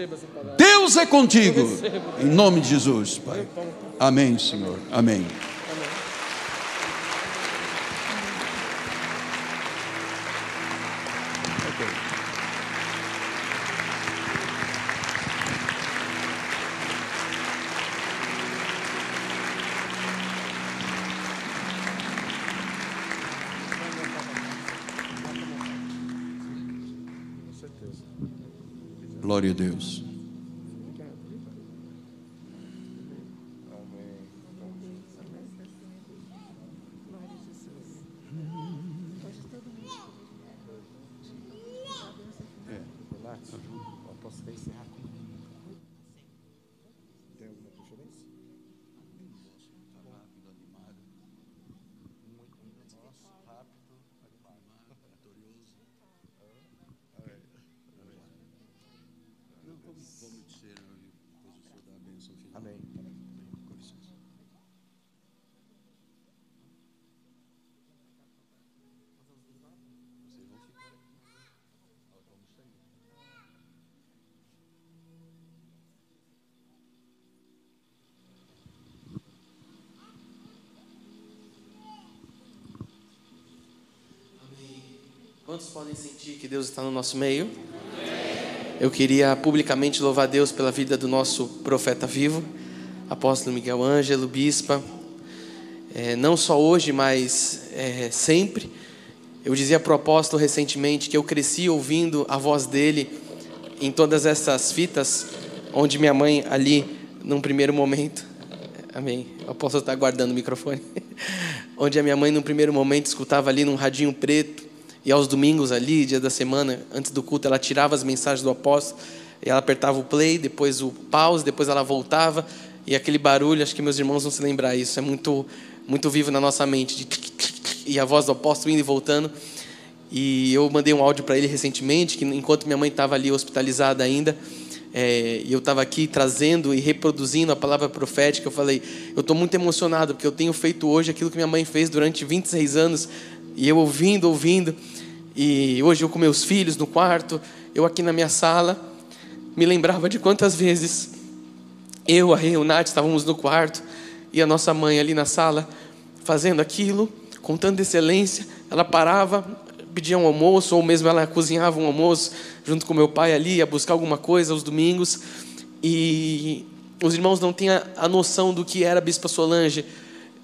Deus é contigo, em nome de Jesus, Pai. Amém, Senhor, amém. Glória a Deus. Quantos podem sentir que Deus está no nosso meio? Amém. Eu queria publicamente louvar Deus pela vida do nosso profeta vivo, apóstolo Miguel Ângelo, bispa, é, não só hoje, mas é, sempre. Eu dizia para o apóstolo recentemente que eu cresci ouvindo a voz dele em todas essas fitas, onde minha mãe ali, num primeiro momento, amém, o apóstolo está guardando o microfone, onde a minha mãe num primeiro momento escutava ali num radinho preto. E aos domingos ali, dia da semana, antes do culto, ela tirava as mensagens do apóstolo, e ela apertava o play, depois o pause, depois ela voltava, e aquele barulho, acho que meus irmãos vão se lembrar, isso é muito, muito vivo na nossa mente, de clic, clic, clic, e a voz do apóstolo indo e voltando. E eu mandei um áudio para ele recentemente, que enquanto minha mãe estava ali hospitalizada ainda, é, e eu estava aqui trazendo e reproduzindo a palavra profética, eu falei, eu estou muito emocionado, porque eu tenho feito hoje aquilo que minha mãe fez durante vinte e seis anos, e eu ouvindo, ouvindo, e hoje eu com meus filhos no quarto, eu aqui na minha sala, me lembrava de quantas vezes eu, a Rei e o Nath estávamos no quarto, e a nossa mãe ali na sala, fazendo aquilo, com tanta excelência, ela parava, pedia um almoço, ou mesmo ela cozinhava um almoço, junto com meu pai ali, ia buscar alguma coisa aos domingos, E os irmãos não têm a, a noção do que era a Bispa Solange.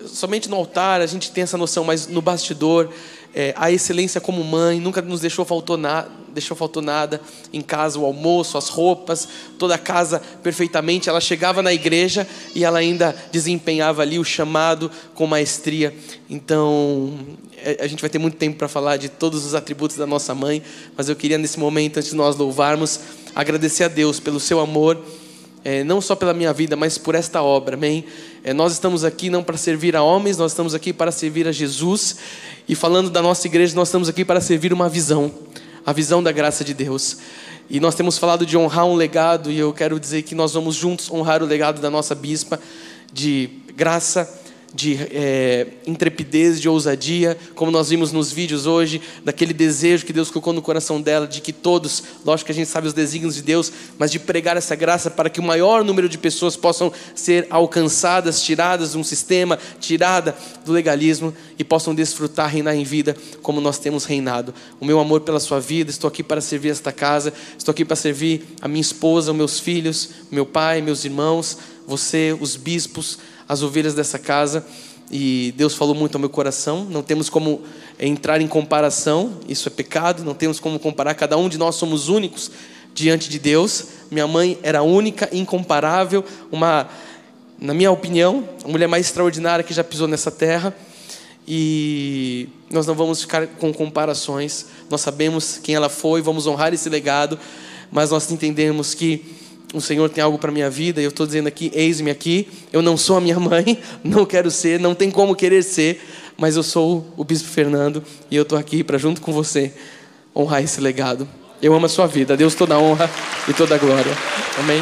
Somente no altar a gente tem essa noção, mas no bastidor, é, a excelência como mãe, nunca nos deixou faltou, na, deixou faltou nada. Em casa, o almoço, as roupas, toda a casa perfeitamente. Ela chegava na igreja e ela ainda desempenhava ali o chamado com maestria. Então, é, a gente vai ter muito tempo para falar de todos os atributos da nossa mãe, mas eu queria nesse momento, antes de nós louvarmos, agradecer a Deus pelo seu amor. É, não só pela minha vida, mas por esta obra, amém? É, nós estamos aqui não para servir a homens, nós estamos aqui para servir a Jesus. E falando da nossa igreja, nós estamos aqui para servir uma visão, a visão da graça de Deus. E nós temos falado de honrar um legado, e eu quero dizer que nós vamos juntos honrar o legado da nossa bispa, de graça, de é, intrepidez, de ousadia, como nós vimos nos vídeos hoje, daquele desejo que Deus colocou no coração dela, de que todos, lógico que a gente sabe os desígnios de Deus, mas de pregar essa graça para que o maior número de pessoas possam ser alcançadas, tiradas de um sistema, tirada do legalismo, e possam desfrutar, reinar em vida como nós temos reinado. O meu amor pela sua vida, estou aqui para servir esta casa, estou aqui para servir a minha esposa, os meus filhos, meu pai, meus irmãos, você, os bispos, as ovelhas dessa casa. E Deus falou muito ao meu coração. Não temos como entrar em comparação, isso é pecado, não temos como comparar. Cada um de nós somos únicos diante de Deus. Minha mãe era única, incomparável, uma, na minha opinião, a mulher mais extraordinária que já pisou nessa terra. E nós não vamos ficar com comparações, nós sabemos quem ela foi, vamos honrar esse legado, mas nós entendemos que o Senhor tem algo para a minha vida. E eu estou dizendo aqui, eis-me aqui. Eu não sou a minha mãe, não quero ser, não tem como querer ser, mas eu sou o Bispo Fernando, e eu estou aqui para, junto com você, honrar esse legado. Eu amo a sua vida. A Deus toda a honra e toda a glória. Amém.